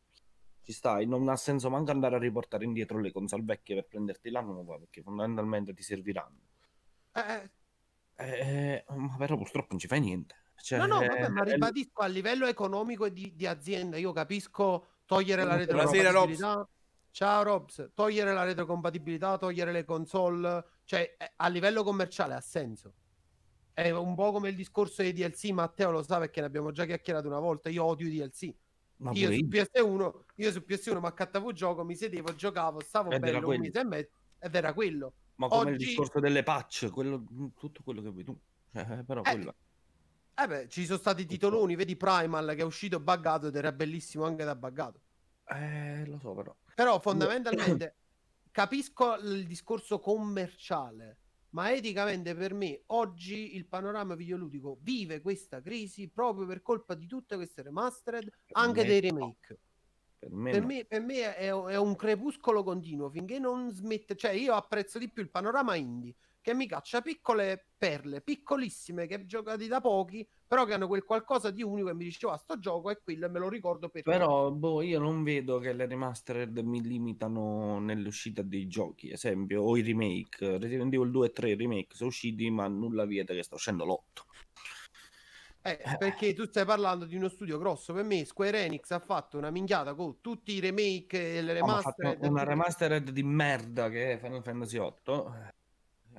ci stai, non ha senso manco andare a riportare indietro le console vecchie per prenderti la nuova perché fondamentalmente ti serviranno eh. Eh, ma però purtroppo non ci fai niente, cioè, no no vabbè, ma ribadisco a livello economico e di, di azienda io capisco togliere la retrocompatibilità. Ciao Robs, togliere la retrocompatibilità, togliere le console, cioè a livello commerciale ha senso. È un po' come il discorso dei D L C, Matteo lo sa perché ne abbiamo già chiacchierato una volta, io odio i D L C. Ma io, su P S uno, io su P S uno mi accattavo il gioco, mi sedevo, giocavo, stavo ed bello un mese e mezzo ed era quello. Ma come oggi... il discorso delle patch, quello, tutto quello che vuoi tu, eh, però eh, quello... Eh beh, ci sono stati titoloni, vedi Primal che è uscito buggato ed era bellissimo anche da buggato. Eh, lo so però. Però fondamentalmente capisco il discorso commerciale, ma eticamente per me oggi il panorama videoludico vive questa crisi proprio per colpa di tutte queste remastered, per anche dei remake. Per me, per no. me, per me è, è un crepuscolo continuo finché non smette. Cioè io apprezzo di più il panorama indie che mi caccia piccole perle, piccolissime, che giocati da pochi, però che hanno quel qualcosa di unico e mi diceva oh, sto gioco è quello e me lo ricordo per però me. Boh, io non vedo che le remastered mi limitano nell'uscita dei giochi, esempio, o i remake. Resident Evil due e tre remake sono usciti ma nulla vieta che sta uscendo l'otto, eh, perché tu stai parlando di uno studio grosso. Per me Square Enix ha fatto una minchiata con tutti i remake e le remastered, no, una remastered di merda che è Final Fantasy otto.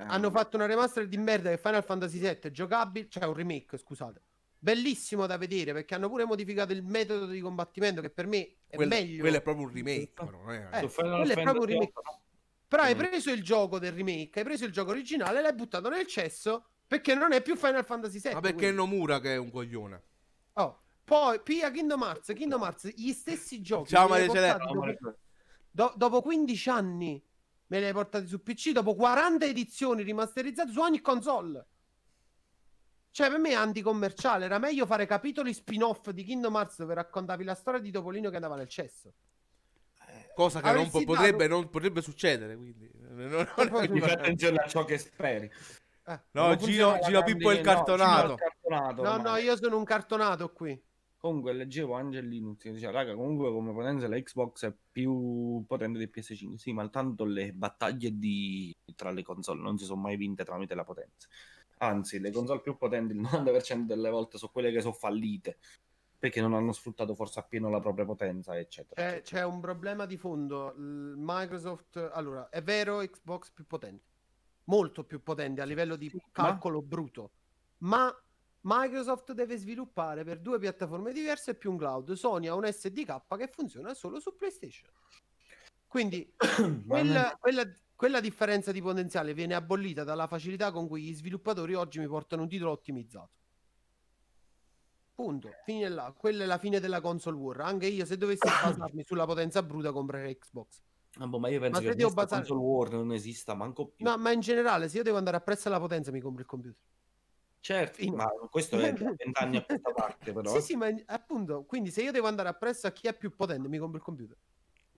Hanno fatto una remaster di merda che Final Fantasy sette giocabile, cioè un remake, scusate. Bellissimo da vedere perché hanno pure modificato il metodo di combattimento che per me è quella, meglio. Quello è proprio un remake, però, eh. Eh, quello è proprio un remake. Però mm. hai preso il gioco del remake, hai preso il gioco originale e l'hai buttato nel cesso perché non è più Final Fantasy sette. Ma perché è Nomura che è un coglione. Oh, poi Pia Kingdom Hearts, Kingdom Hearts, gli stessi giochi. Ciao Maria Celeste. Dopo, do, dopo quindici anni me li hai portati su P C dopo quaranta edizioni rimasterizzate su ogni console. Cioè per me è anticommerciale, era meglio fare capitoli spin-off di Kingdom Hearts dove raccontavi la storia di Topolino che andava nel cesso. Cosa che non, po- dato... potrebbe, non potrebbe succedere, quindi non, non quindi fai attenzione a ciò che speri. Eh, no, Gino, Gino Pippo è il cartonato. No, cartonato, no, no, io sono un cartonato qui. Comunque leggevo Angelino che diceva raga comunque come potenza la Xbox è più potente del P S cinque, sì, ma tanto le battaglie di... tra le console non si sono mai vinte tramite la potenza, anzi le console più potenti il novanta per cento delle volte sono quelle che sono fallite perché non hanno sfruttato forse appieno la propria potenza eccetera, eccetera. C'è, c'è un problema di fondo. Microsoft, allora è vero Xbox più potente, molto più potente a livello di calcolo ma... bruto, ma Microsoft deve sviluppare per due piattaforme diverse e più un cloud. Sony ha un S D K che funziona solo su PlayStation. Quindi quella, quella, quella differenza di potenziale viene abolita dalla facilità con cui gli sviluppatori oggi mi portano un titolo ottimizzato. Punto. Fine là. Quella è la fine della console war. Anche io se dovessi basarmi sulla potenza bruta comprerei Xbox. Ah, boh, ma io penso ma che questa basare... console war non esista manco più. No, ma in generale se io devo andare appresso alla potenza mi compro il computer. Certo, ma questo è da vent'anni a questa parte, però. Sì, sì, ma appunto, quindi se io devo andare appresso a chi è più potente, mi compro il computer.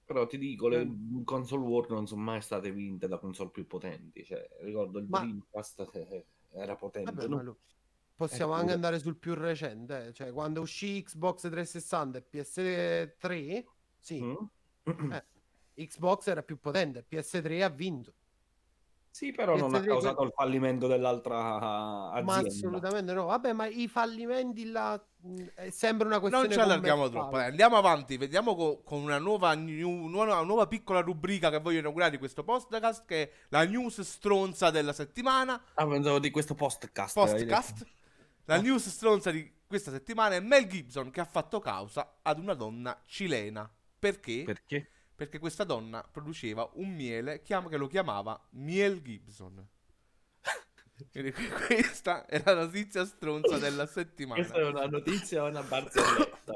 Però ti dico, le console war non sono mai state vinte da console più potenti. Cioè, ricordo il ma... Dreamcast era potente. Vabbè, no? Ma lui... Possiamo eh, anche andare sul più recente, eh? Cioè quando uscì Xbox trecentosessanta e P S tre, sì, mm. eh, Xbox era più potente, P S tre ha vinto. Sì, però P S tre non ha causato quel... il fallimento dell'altra azienda. Ma assolutamente no, vabbè, ma i fallimenti là è sempre una questione... Non ci allarghiamo troppo, eh. Andiamo avanti, vediamo co- con una nuova, new, una nuova piccola rubrica che voglio inaugurare di questo podcast, che è la news stronza della settimana. Ah, pensavo di questo podcast. Podcast. La news stronza di questa settimana è Mel Gibson che ha fatto causa ad una donna cilena. Perché? Perché? Perché questa donna produceva un miele che lo chiamava Miel Gibson. Quindi questa è la notizia stronza della settimana. Questa è una notizia, una barzelletta.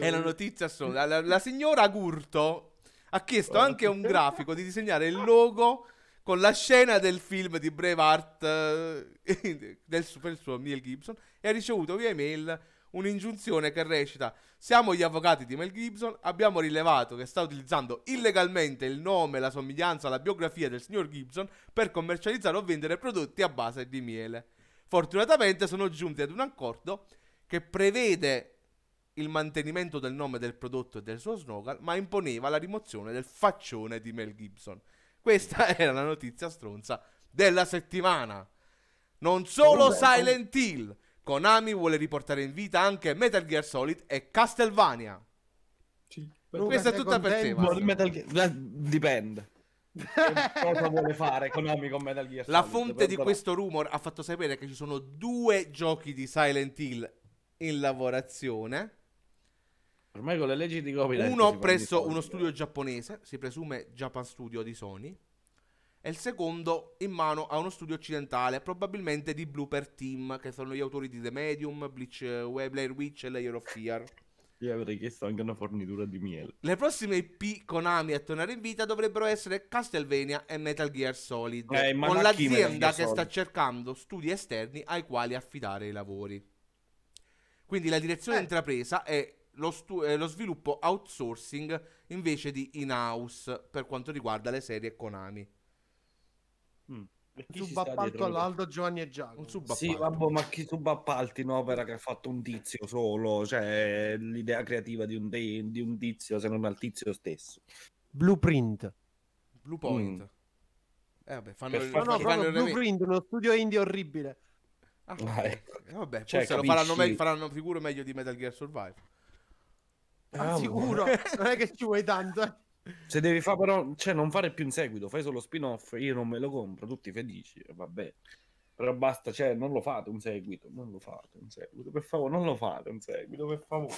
È una notizia stronza. La, la signora Gurto ha chiesto anche un grafico di disegnare il logo con la scena del film di Braveheart eh, del, per il suo Mel Gibson, e ha ricevuto via email un'ingiunzione che recita: siamo gli avvocati di Mel Gibson, abbiamo rilevato che sta utilizzando illegalmente il nome, la somiglianza alla biografia del signor Gibson per commercializzare o vendere prodotti a base di miele. Fortunatamente sono giunti ad un accordo che prevede il mantenimento del nome del prodotto e del suo slogan, ma imponeva la rimozione del faccione di Mel Gibson. Questa era la notizia stronza della settimana. Non solo oh, Silent Hill, Konami vuole riportare in vita anche Metal Gear Solid e Castlevania. Sì, questa è tutta per te. Metal Gear... Dipende. Cosa vuole fare Konami con Metal Gear Solid? La fonte di questo rumor ha fatto sapere che ci sono due giochi di Silent Hill in lavorazione. Ormai con le leggi di copyright. Uno presso uno studio giapponese, si presume Japan Studio di Sony, e il secondo in mano a uno studio occidentale, probabilmente di Blooper Team, che sono gli autori di The Medium, Bleach, Blair Witch e Layer of Fear. Io avrei chiesto anche una fornitura di miele. Le prossime I P Konami a tornare in vita dovrebbero essere Castlevania e Metal Gear Solid, eh, con l'azienda che sta cercando studi esterni ai quali affidare i lavori. Quindi la direzione eh. intrapresa è Lo, stu- eh, lo sviluppo outsourcing invece di in-house per quanto riguarda le serie Konami. Mm. Un subappalto all'Aldo Giovanni e Giacomo. Sì, vabbè, ma chi subappalti un'opera che ha fatto un tizio solo? Cioè, l'idea creativa di un, de- di un tizio, se non al tizio stesso. Blueprint. Bluepoint. Mm. Eh vabbè, fanno il no, no, Blueprint, uno studio indie orribile. Ah, ah, ecco. eh, vabbè, cioè, forse lo faranno, me- faranno figuro meglio di Metal Gear Survive. Ah, sicuro, non è che ci vuoi tanto. Se devi fare però, cioè non fare più in seguito, fai solo spin-off, io non me lo compro, tutti felici, vabbè. Però basta, cioè non lo fate un seguito, non lo fate un seguito, per favore, non lo fate un seguito, per favore.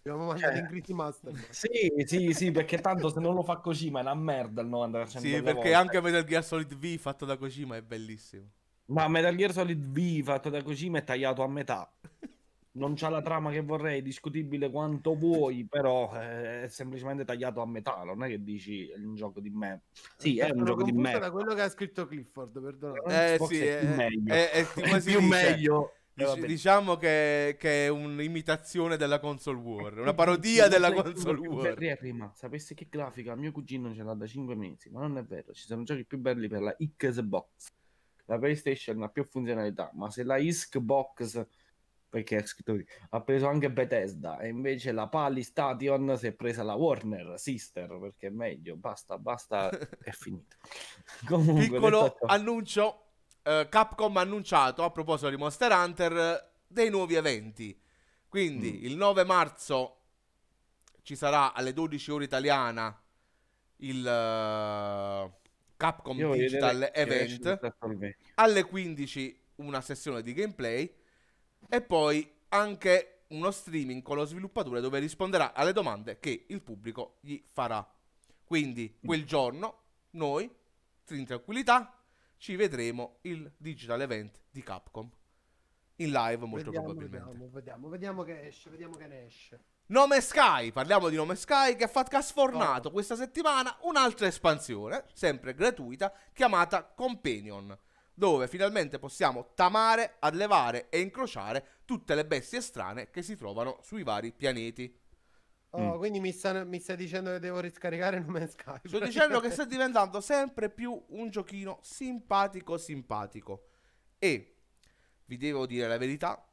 Abbiamo mandato eh. in Criti Master. Sì, sì, sì, perché tanto se non lo fa Kojima è una merda il novanta per cento. Sì, perché volte. Anche Metal Gear Solid V fatto da Kojima è bellissimo. Ma Metal Gear Solid V fatto da Kojima è tagliato a metà. Non c'ha la trama che vorrei, discutibile quanto vuoi, però è semplicemente tagliato a metà, non è che dici è un gioco di merda. Sì, è un gioco di merda. Da quello che ha scritto Clifford, perdonate. Eh Xbox sì, è, è, meglio. È, è, è, è più dice, meglio. Dic- eh, diciamo che, che è un'imitazione della console war, una parodia della console war. Prima, sapessi che grafica, mio cugino ce l'ha da cinque mesi, ma non è vero, ci sono giochi più belli per la Xbox. La PlayStation ha più funzionalità, ma se la Xbox... perché è scritto qui, ha preso anche Bethesda e invece la Palystation si è presa la Warner Sister perché è meglio, basta, basta, è finito. Comunque, piccolo annuncio, eh, Capcom ha annunciato a proposito di Monster Hunter dei nuovi eventi, quindi mm. il nove marzo ci sarà alle dodici ore italiana il uh, Capcom Io Digital Event, alle quindici una sessione di gameplay e poi anche uno streaming con lo sviluppatore dove risponderà alle domande che il pubblico gli farà. Quindi quel giorno noi, in tranquillità, ci vedremo il digital event di Capcom in live molto vediamo, probabilmente. Vediamo, vediamo, vediamo che esce, vediamo che ne esce. Nome Sky, parliamo di Nome Sky che ha fatto ha sfornato oh. questa settimana un'altra espansione, sempre gratuita, chiamata Companion. dove finalmente possiamo tamare, allevare e incrociare tutte le bestie strane che si trovano sui vari pianeti. Oh, mm. Quindi mi stai mi sta dicendo che devo riscaricare non me Skype. Sto dicendo che sta diventando sempre più un giochino simpatico simpatico. E vi devo dire la verità,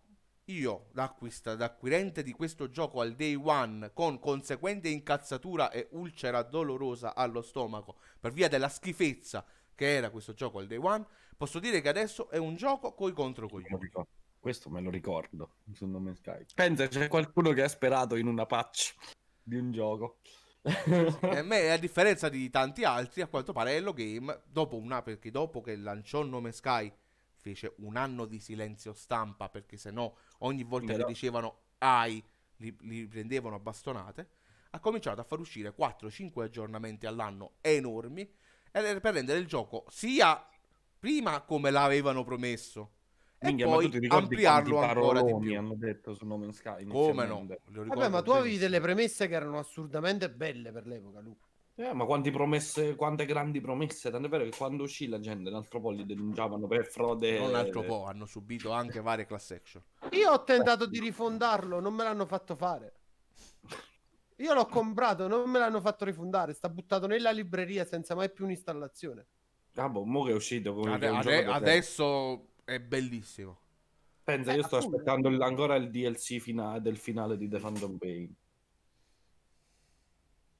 io da acquista, da acquirente di questo gioco al day one, con conseguente incazzatura e ulcera dolorosa allo stomaco per via della schifezza che era questo gioco al day one, posso dire che adesso è un gioco coi controcoglioni. Questo me lo ricordo, su nome Skype. Pensa, c'è qualcuno che ha sperato in una patch di un gioco. E me, a differenza di tanti altri, a quanto pare Hello Game, dopo una, perché dopo che lanciò il nome Sky, fece un anno di silenzio stampa, perché sennò ogni volta Però... che dicevano A I li, li prendevano a bastonate, ha cominciato a far uscire quattro cinque aggiornamenti all'anno enormi per rendere il gioco sia prima come l'avevano promesso, e Minchia, poi ampliarlo ancora di più. Hanno detto su No Man's Sky. Come no? Vabbè, ma tu avevi delle premesse che erano assurdamente belle per l'epoca, Luca. Eh, ma quanti promesse, quante grandi promesse. Tant'è vero che quando uscì la gente, un altro po' li denunciavano per frode. Non un altro po', hanno subito anche varie class action. Io ho tentato di rifondarlo, non me l'hanno fatto fare. Io l'ho comprato, non me l'hanno fatto rifondare. Sta buttato nella libreria senza mai più un'installazione. Ah, boh, mo che è uscito. Come Ade- ade- adesso... è bellissimo. Pensa, eh, io sto appunto aspettando il, ancora il D L C finale, del finale di The Phantom Pain.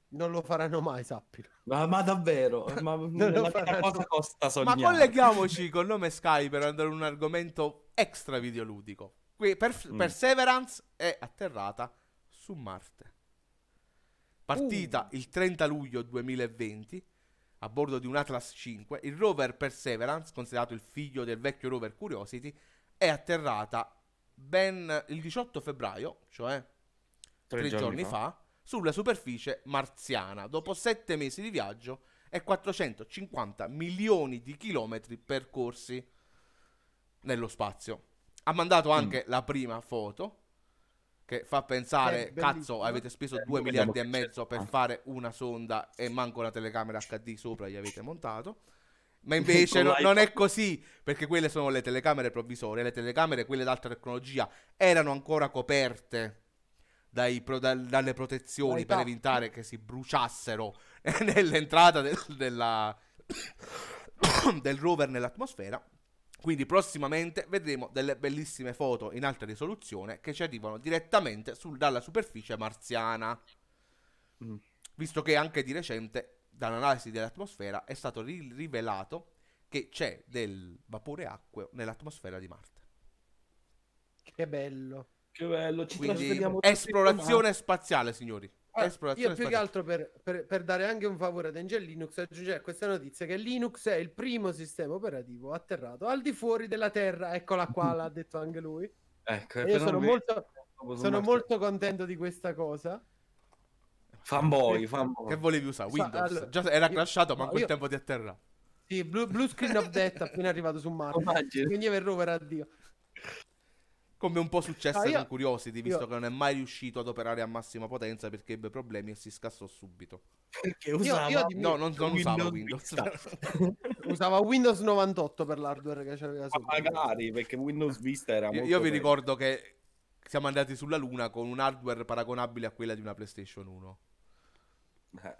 Non lo faranno mai, sappilo. Ma, ma davvero? Ma, la cosa costa sognare. Ma colleghiamoci col nome Sky per andare a un argomento extra videoludico. Qui per, mm. Perseverance è atterrata su Marte. Partita uh. il trenta luglio duemilaventi. A bordo di un Atlas cinque, il rover Perseverance, considerato il figlio del vecchio rover Curiosity, è atterrata ben il diciotto febbraio, cioè tre, tre giorni, giorni fa, fa, sulla superficie marziana, dopo sette mesi di viaggio e quattrocentocinquanta milioni di chilometri percorsi nello spazio. Ha mandato anche mm. la prima foto, che fa pensare, cazzo, avete speso due miliardi e mezzo per fare una sonda e manco la telecamera acca di sopra gli avete montato. Ma invece no, non è così, perché quelle sono le telecamere provvisorie. Le telecamere, quelle d'alta tecnologia, erano ancora coperte dai pro, da, dalle protezioni per evitare che si bruciassero nell'entrata del, della, del rover nell'atmosfera. Quindi prossimamente vedremo delle bellissime foto in alta risoluzione che ci arrivano direttamente sul, dalla superficie marziana. Mm. Visto che anche di recente, dall'analisi dell'atmosfera, è stato ri- rivelato che c'è del vapore acqueo nell'atmosfera di Marte. Che bello. Che bello, ci Quindi, trasferiamo esplorazione tutti spaziale, signori. Ah, io più spaziale. Che altro per, per, per dare anche un favore ad Angel Linux aggiungere a questa notizia che Linux è il primo sistema operativo atterrato al di fuori della Terra. Eccola qua, l'ha detto anche lui. Ecco, io sono, molto, sono molto contento di questa cosa. Fanboy, fanboy. Che volevi usare? Windows? Allora, già era io, crashato, ma no, quel io... tempo di atterrare. Sì, blue, blue screen of death appena arrivato su Marte. Quindi il rover, addio. Come un po' successo ah, io, con Curiosity, visto io. che non è mai riuscito ad operare a massima potenza perché ebbe problemi e si scassò subito. Perché usava? Io, io no, non, non usava Windows. Windows. Usava Windows novantotto per l'hardware che c'era sopra. Ma magari, perché Windows Vista era molto... Io, io vi ricordo che siamo andati sulla Luna con un hardware paragonabile a quella di una PlayStation uno. Eh.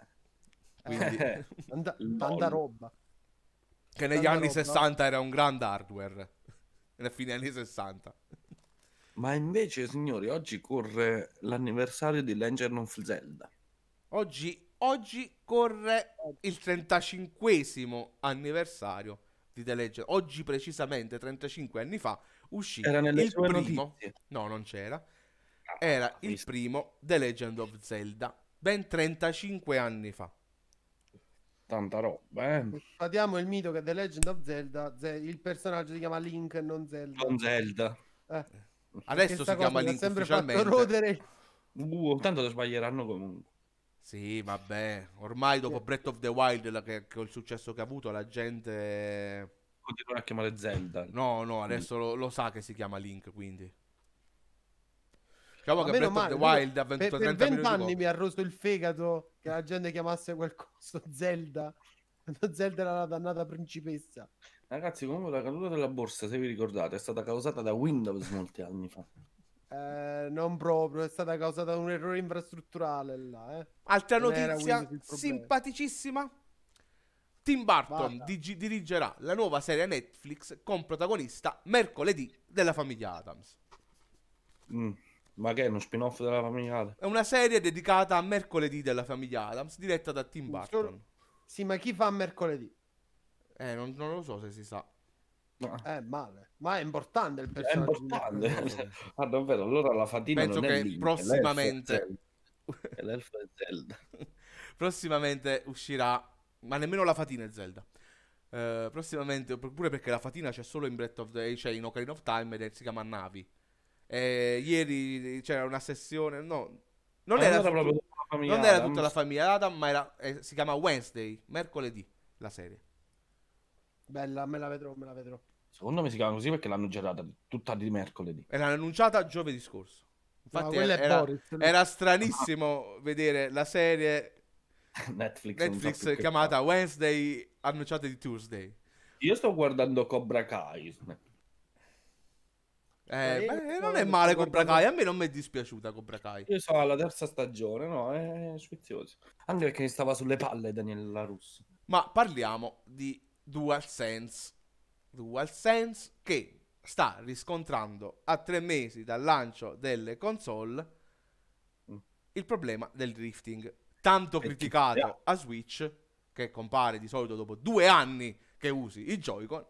Quindi... Eh. Tanta, tanta roba. Che negli tanta anni roba, sessanta no? Era un grande hardware. Nel fine anni sessanta. Ma invece, signori, oggi corre l'anniversario di Legend of Zelda. Oggi, oggi corre il trentacinquesimo anniversario di The Legend. Oggi, precisamente, trentacinque anni fa, uscì era nelle il primo... Notizie. No, non c'era. Era il primo The Legend of Zelda, ben trentacinque anni fa. Tanta roba, eh. Spadiamo il mito che The Legend of Zelda, il personaggio si chiama Link, non Zelda. Non Zelda. Eh. Adesso si chiama Link ufficialmente. Uh, tanto lo sbaglieranno comunque. Sì, vabbè. Ormai dopo Breath of the Wild, che con il successo che ha avuto, la gente continua a chiamare Zelda. No, no, adesso lo, lo sa che si chiama Link, quindi. Diciamo che Breath of the Wild ha venti anni mi ha roso il fegato che la gente chiamasse qualcosa Zelda. Quando Zelda era la dannata principessa. Ragazzi, comunque la caduta della borsa, se vi ricordate, è stata causata da Windows molti anni fa. Eh, non proprio, è stata causata da un errore infrastrutturale là, eh. Altra non notizia simpaticissima. Tim Burton dig- dirigerà la nuova serie Netflix con protagonista mercoledì della famiglia Adams. Mm, ma che è uno spin-off della famiglia Adams? È una serie dedicata a mercoledì della famiglia Adams, diretta da Tim Burton. Sì, ma chi fa mercoledì? Eh, non, non lo so se si sa. No. Eh, male, ma è importante il personaggio. È importante. Ah, davvero? Allora la fatina penso non che è lì, prossimamente è l'elfo e Zelda. Prossimamente uscirà, ma nemmeno la fatina è Zelda. Eh, prossimamente, pure perché la fatina c'è solo in Breath of the, cioè in Ocarina of Time, ed è, si chiama Navi. Eh, ieri c'era una sessione, no, non ah, era, era proprio tutta la famiglia non Adam. Era tutta la famiglia Adam, ma era, eh, si chiama Wednesday, mercoledì la serie. Bella, me la vedrò, me la vedrò. Secondo me si chiama così perché l'hanno girata tutta di mercoledì. Era annunciata giovedì scorso. Infatti no, era, Boris, era stranissimo no. vedere la serie Netflix, Netflix so chiamata che... Wednesday, annunciata di Tuesday. Io sto guardando Cobra Kai. Eh, beh, non è male Cobra Kai, a me non mi è dispiaciuta Cobra Kai. Io sono alla terza stagione, no, è sfizioso. Anche perché stava sulle palle Daniele La Russo. Ma parliamo di DualSense. DualSense che sta riscontrando a tre mesi dal lancio delle console mm. il problema del drifting, tanto e criticato che... a Switch, che compare di solito dopo due anni che usi i Joy-Con.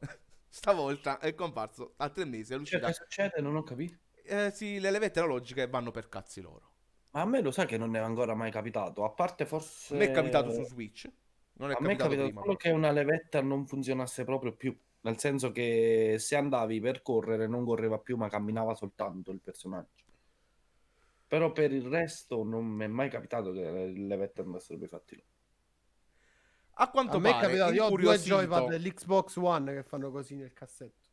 Stavolta è comparso a tre mesi all'uscita. Cioè, che succede? Non ho capito. Eh, sì, le levette analogiche vanno per cazzi loro. Ma a me lo sai che non è ancora mai capitato, a parte forse... Mi è capitato su Switch. Non è a me è capitato prima. Solo che una levetta non funzionasse proprio più, nel senso che se andavi per correre non correva più ma camminava soltanto il personaggio, però per il resto non mi è mai capitato che le levette andassero per fatti loro. A quanto a me pare è capitato, io ho due joypad dell'Xbox One che fanno così nel cassetto.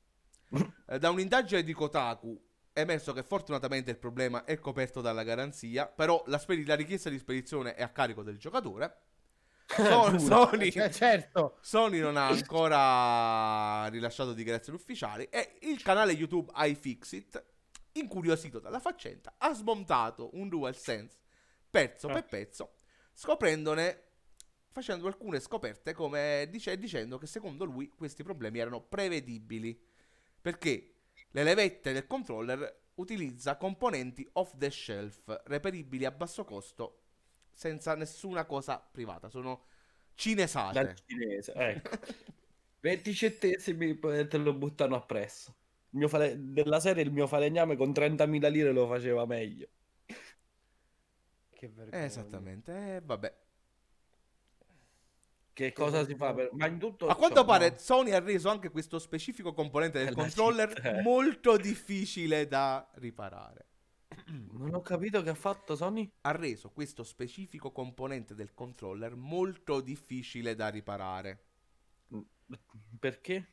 Da un'indagine di Kotaku è emerso che fortunatamente il problema è coperto dalla garanzia, però la, sped- la richiesta di spedizione è a carico del giocatore. Sony, Sony, cioè, certo. Sony non ha ancora rilasciato dichiarazioni ufficiali e il canale YouTube iFixit, incuriosito dalla faccenda, ha smontato un DualSense pezzo per pezzo, scoprendone, facendo alcune scoperte come dice, dicendo che secondo lui questi problemi erano prevedibili perché le levette del controller utilizza componenti off the shelf reperibili a basso costo senza nessuna cosa privata, sono cinesate. Dal cinese, ecco. venticinquesimi te lo buttano appresso. Il mio fale... Della serie il mio falegname con trentamila lire lo faceva meglio. Che vergogna. Esattamente, eh, vabbè. Che cosa si fa per... Ma in tutto a quanto ciò, pare no? Sony ha reso anche questo specifico componente del controller molto difficile da riparare. Non ho capito che ha fatto Sony. Ha reso questo specifico componente del controller molto difficile da riparare. Perché?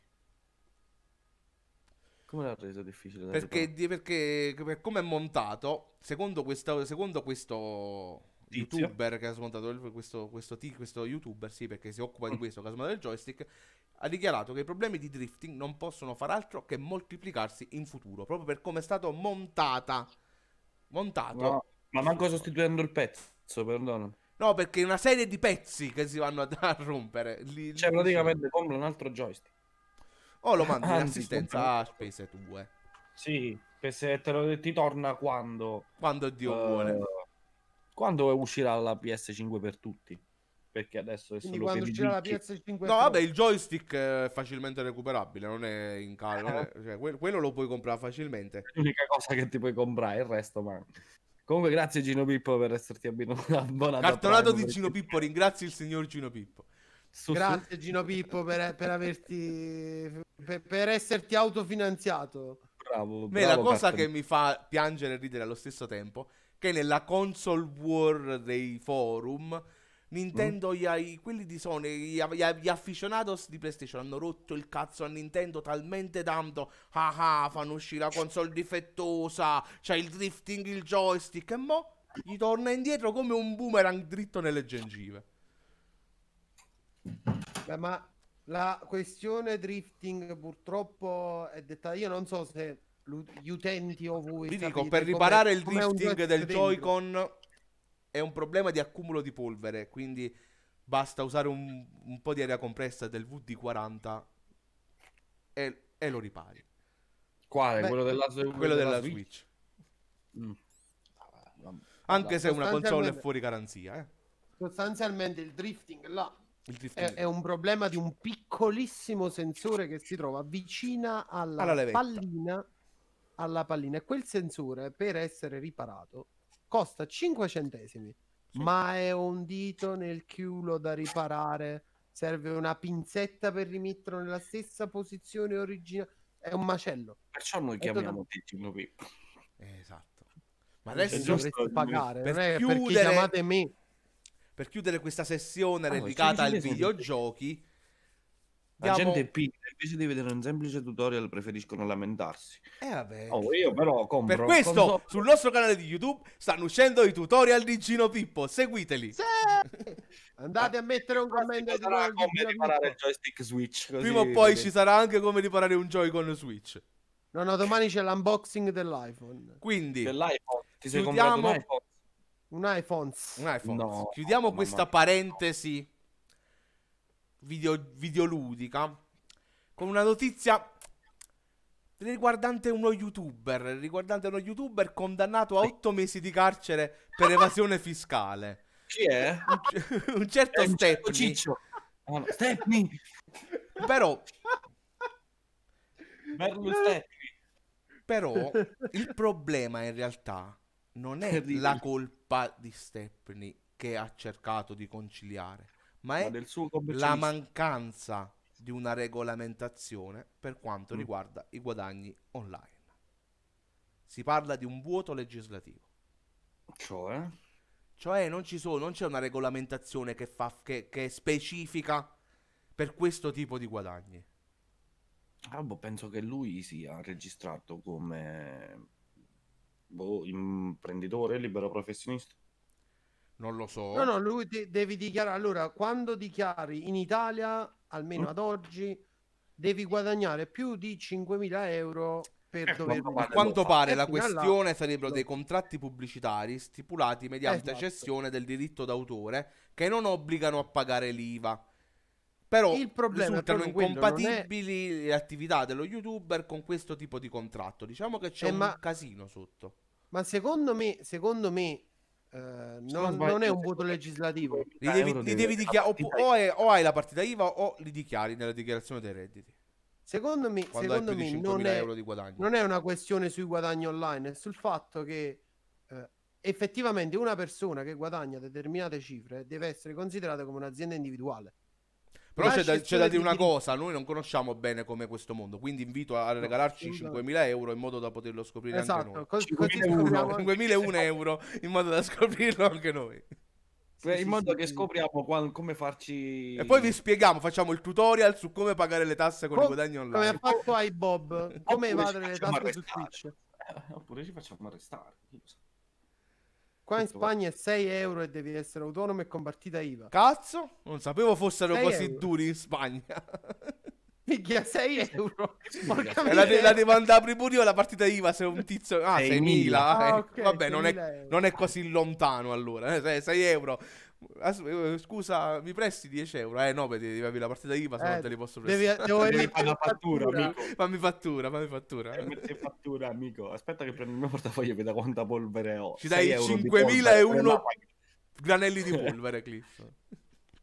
Come l'ha reso difficile da perché, riparare? Di, perché per come è montato, secondo questo, secondo questo youtuber che ha smontato questo, questo, questo youtuber, sì, perché si occupa di questo, che ha smontato il joystick, ha dichiarato che i problemi di drifting non possono far altro che moltiplicarsi in futuro, proprio per come è stato montata. Montato no, ma manco sostituendo il pezzo, perdono. No, perché è una serie di pezzi che si vanno a, a rompere lì, cioè praticamente compro un altro joystick o lo mandi in assistenza a P S due. Sì, se te lo, ti torna quando quando Dio uh, vuole, quando uscirà la P S cinque per tutti, perché adesso è solo quando per uscirà la P S cinque. No, vabbè, il joystick è facilmente recuperabile, non è in calo, è... cioè, quello lo puoi comprare facilmente. È l'unica cosa che ti puoi comprare, il resto ma comunque grazie Gino Pippo per esserti abbonato. Cartonato di Gino Pippo, ringrazio il signor Gino Pippo. Su, grazie su. Gino Pippo per, per averti per, per esserti autofinanziato. Bravo, bravo. Me la cosa cartone. Che mi fa piangere e ridere allo stesso tempo, che nella console war dei forum Nintendo, mm. gli, ai, quelli di Sony, gli, gli, gli aficionados di PlayStation hanno rotto il cazzo a Nintendo talmente tanto. Ah ah, fanno uscire la console difettosa, c'è il drifting, il joystick, e mo' gli torna indietro come un boomerang dritto nelle gengive. Beh, ma la questione drifting purtroppo è detta, io non so se gli utenti o voi vi dico, per riparare il drifting del Joy-Con è un problema di accumulo di polvere, quindi basta usare un, un po' di aria compressa del W D quaranta e, e lo ripari. Quale? Beh, quello della, quello quello della, della Switch, Switch. Mm. Anche se una console è fuori garanzia, eh. Sostanzialmente il drifting là il drifting. È, è un problema di un piccolissimo sensore che si trova vicina alla, alla pallina alla pallina e quel sensore per essere riparato costa cinque centesimi, sì. Ma è un dito nel culo da riparare, serve una pinzetta per rimetterlo nella stessa posizione originale, è un macello, perciò noi chiamiamo totalmente... esatto. Ma adesso dovreste pagare, per non è chiudere... perché chiamate me. Per chiudere questa sessione ah, dedicata ai videogiochi, la diamo... gente è piccola, invece di vedere un semplice tutorial preferiscono lamentarsi. Eh vabbè. Oh, io però compro. Per questo compro... sul nostro canale di YouTube stanno uscendo i tutorial di Gino Pippo, seguiteli. Sì! Andate a mettere un commento di come riparare il joystick Switch. Così, prima o poi perché... ci sarà anche come riparare un Joy-Con Switch. No, no, domani c'è l'unboxing dell'iPhone. Quindi dell'iPhone. Ti sei comprato un iPhone? Un iPhone. Un iPhone. No, chiudiamo no, questa no, parentesi no. Video, videoludica con una notizia riguardante uno youtuber, riguardante uno youtuber condannato a otto mesi di carcere per evasione fiscale. Chi è? Un, un certo è Stepney. Oh, no. Stepney. Però Berlu Stepney. Però il problema in realtà non è la colpa di Stepney che ha cercato di conciliare, ma è ma del suo la mancanza di una regolamentazione per quanto mm. riguarda i guadagni online. Si parla di un vuoto legislativo. Cioè? Cioè non ci sono, non c'è una regolamentazione che, fa, che, che è specifica per questo tipo di guadagni. Ah, boh, penso che lui sia registrato come boh, imprenditore, libero professionista. Non lo so. No, no, lui de- devi dichiarare. Allora, quando dichiari in Italia, almeno mm. ad oggi, devi guadagnare più di cinquemila euro per eh, dover... A quanto pare la questione sarebbero dei contratti pubblicitari stipulati mediante esatto. cessione del diritto d'autore che non obbligano a pagare l'I V A. Però il problema risultano è incompatibili quello, è... le attività dello youtuber con questo tipo di contratto. Diciamo che c'è eh, un ma... casino sotto. Ma secondo me, secondo me eh, non, non è un voto legislativo. Li devi, li devi dichiar- o, o, è, o hai la partita I V A o li dichiari nella dichiarazione dei redditi. Secondo me, secondo me non, è, euro di non è una questione sui guadagni online, è sul fatto che eh, effettivamente una persona che guadagna determinate cifre deve essere considerata come un'azienda individuale. Però c'è da, c'è da dire una cosa, noi non conosciamo bene come questo mondo, quindi invito a regalarci cinquemila euro in modo da poterlo scoprire esatto, anche noi. cinquemilauno euro in modo da scoprirlo anche noi. Sì, in modo sì, che sì. scopriamo qual- come farci... E poi vi spieghiamo, facciamo il tutorial su come pagare le tasse con Com- i guadagni online. Come ha fatto ai Bob, come evadere le tasse su Twitch. Eh, oppure ci facciamo arrestare. Qua in Spagna è sei euro e devi essere autonomo e con partita I V A. Cazzo, non sapevo fossero così euro. duri in Spagna. Minchia, sei euro. Porca eh, la, de- la devo andare a aprire pure io la partita I V A se un tizio... Ah, seimila. Ah, okay, vabbè, non è, non è così lontano allora. sei euro. As- scusa, mi presti dieci euro? Eh no, perché devi avere la partita I V A, se eh, non te li posso prestare. Devi, devo devi fare la fattura, fattura, amico. Fammi fattura, fammi fattura. Eh, metti fattura, amico. Aspetta che prendo il mio portafoglio e vedo quanta polvere ho. Ci dai cinquemilauno granelli di polvere, Cliff.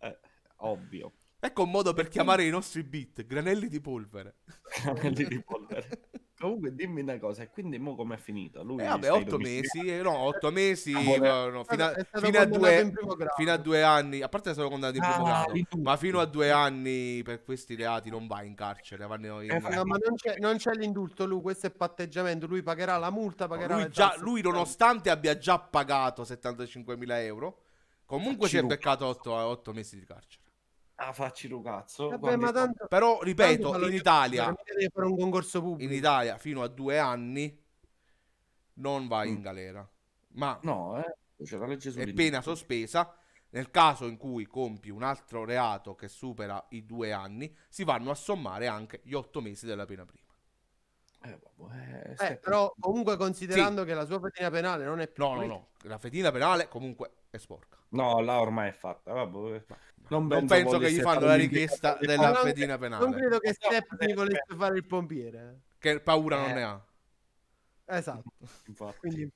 Eh, ovvio. Ecco un modo per chiamare i nostri beat, granelli di polvere. Granelli di polvere. Comunque dimmi una cosa, e quindi mo com'è finita? Lui eh vabbè, otto mesi, no, otto mesi, no, no, fino, a, fino, a due, fino a due anni, a parte è stato condannato in primo ah, grado, ma fino a due anni per questi reati non va in carcere, vanno in... Eh, no, ma non c'è, non c'è l'indulto, lui, questo è patteggiamento, lui pagherà la multa, pagherà no, lui, già, lui nonostante abbia già pagato settantacinquemila euro, comunque ci è beccato otto mesi di carcere. Ah, facci lo cazzo. Vabbè, ma tanto, però ripeto tanto in Italia per un concorso pubblico in Italia fino a due anni non vai mm. in galera, ma no eh. c'è la legge è pena sospesa Nel caso in cui compi un altro reato che supera i due anni, si vanno a sommare anche gli otto mesi della pena prima. Eh, vabbè, eh, però comunque considerando sì. che la sua fedina penale non è più... No, no, no, la fedina penale comunque è sporca. No, là ormai è fatta. Vabbè. Non, non penso che gli fanno la richiesta della non fedina non penale. Non credo che Stephanie volesse fare il pompiere. Che paura eh. non ne ha. Esatto. Infatti. Quindi...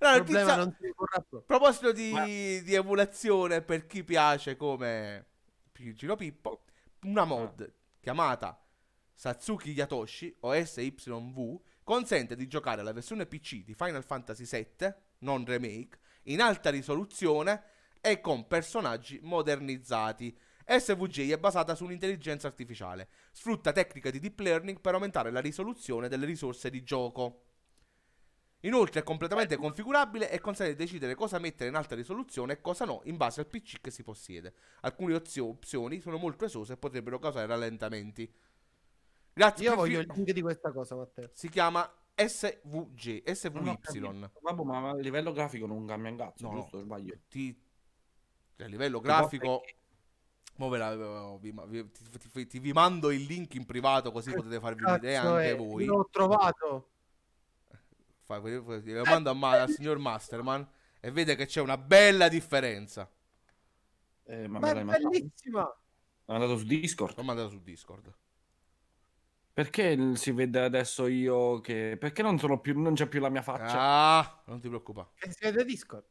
Allora, il tizio... non si a proposito di, Ma... di emulazione per chi piace come Giro Pippo, una mod ah. chiamata Satsuki Yatoshi o S Y V consente di giocare alla versione P C di Final Fantasy sette, non remake, in alta risoluzione e con personaggi modernizzati. S V G è basata su un'intelligenza artificiale, sfrutta tecniche di deep learning per aumentare la risoluzione delle risorse di gioco. Inoltre è completamente configurabile e consente di decidere cosa mettere in alta risoluzione e cosa no in base al P C che si possiede. Alcune opzioni sono molto esose e potrebbero causare rallentamenti. Grazie. Io voglio il link di questa cosa, Matteo. Si chiama S V G, S V Y. Vabbè, ma a livello grafico non cambia un cazzo, no, giusto? Sbaglio. Ti... A livello grafico... Mo ve la, vi, vi, ti, ti, ti vi mando il link in privato così che potete farvi un'idea anche è, voi. L'ho trovato. Fa, lo mando a ma, al signor Masterman e vede che c'è una bella differenza. Eh, ma, ma è bellissima. L'ho mandato su Discord. L'ho mandato su Discord. Perché si vede adesso io che... Perché non sono più, non c'è più la mia faccia? Ah, non ti preoccupare. Che si vede Discord?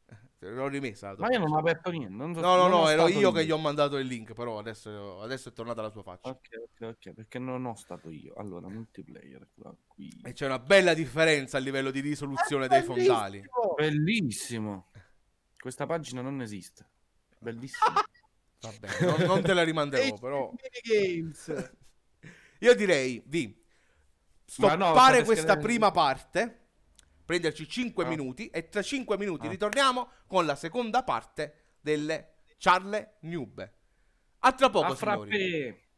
L'ho rimessa. Ma io non ho aperto niente. Non so, no, no, non no, ero io niente. Che gli ho mandato il link, però adesso, adesso è tornata la sua faccia. Ok, ok, ok, perché non ho stato io. Allora, multiplayer qui. E c'è una bella differenza a livello di risoluzione dei fondali. Bellissimo. Questa pagina non esiste. Bellissimo. Vabbè, non, non te la rimanderò, però. Io direi di stoppare no, questa prima parte, prenderci cinque no. minuti e tra cinque minuti no. ritorniamo con la seconda parte delle Charle Nube. A tra poco, a signori. Frappè.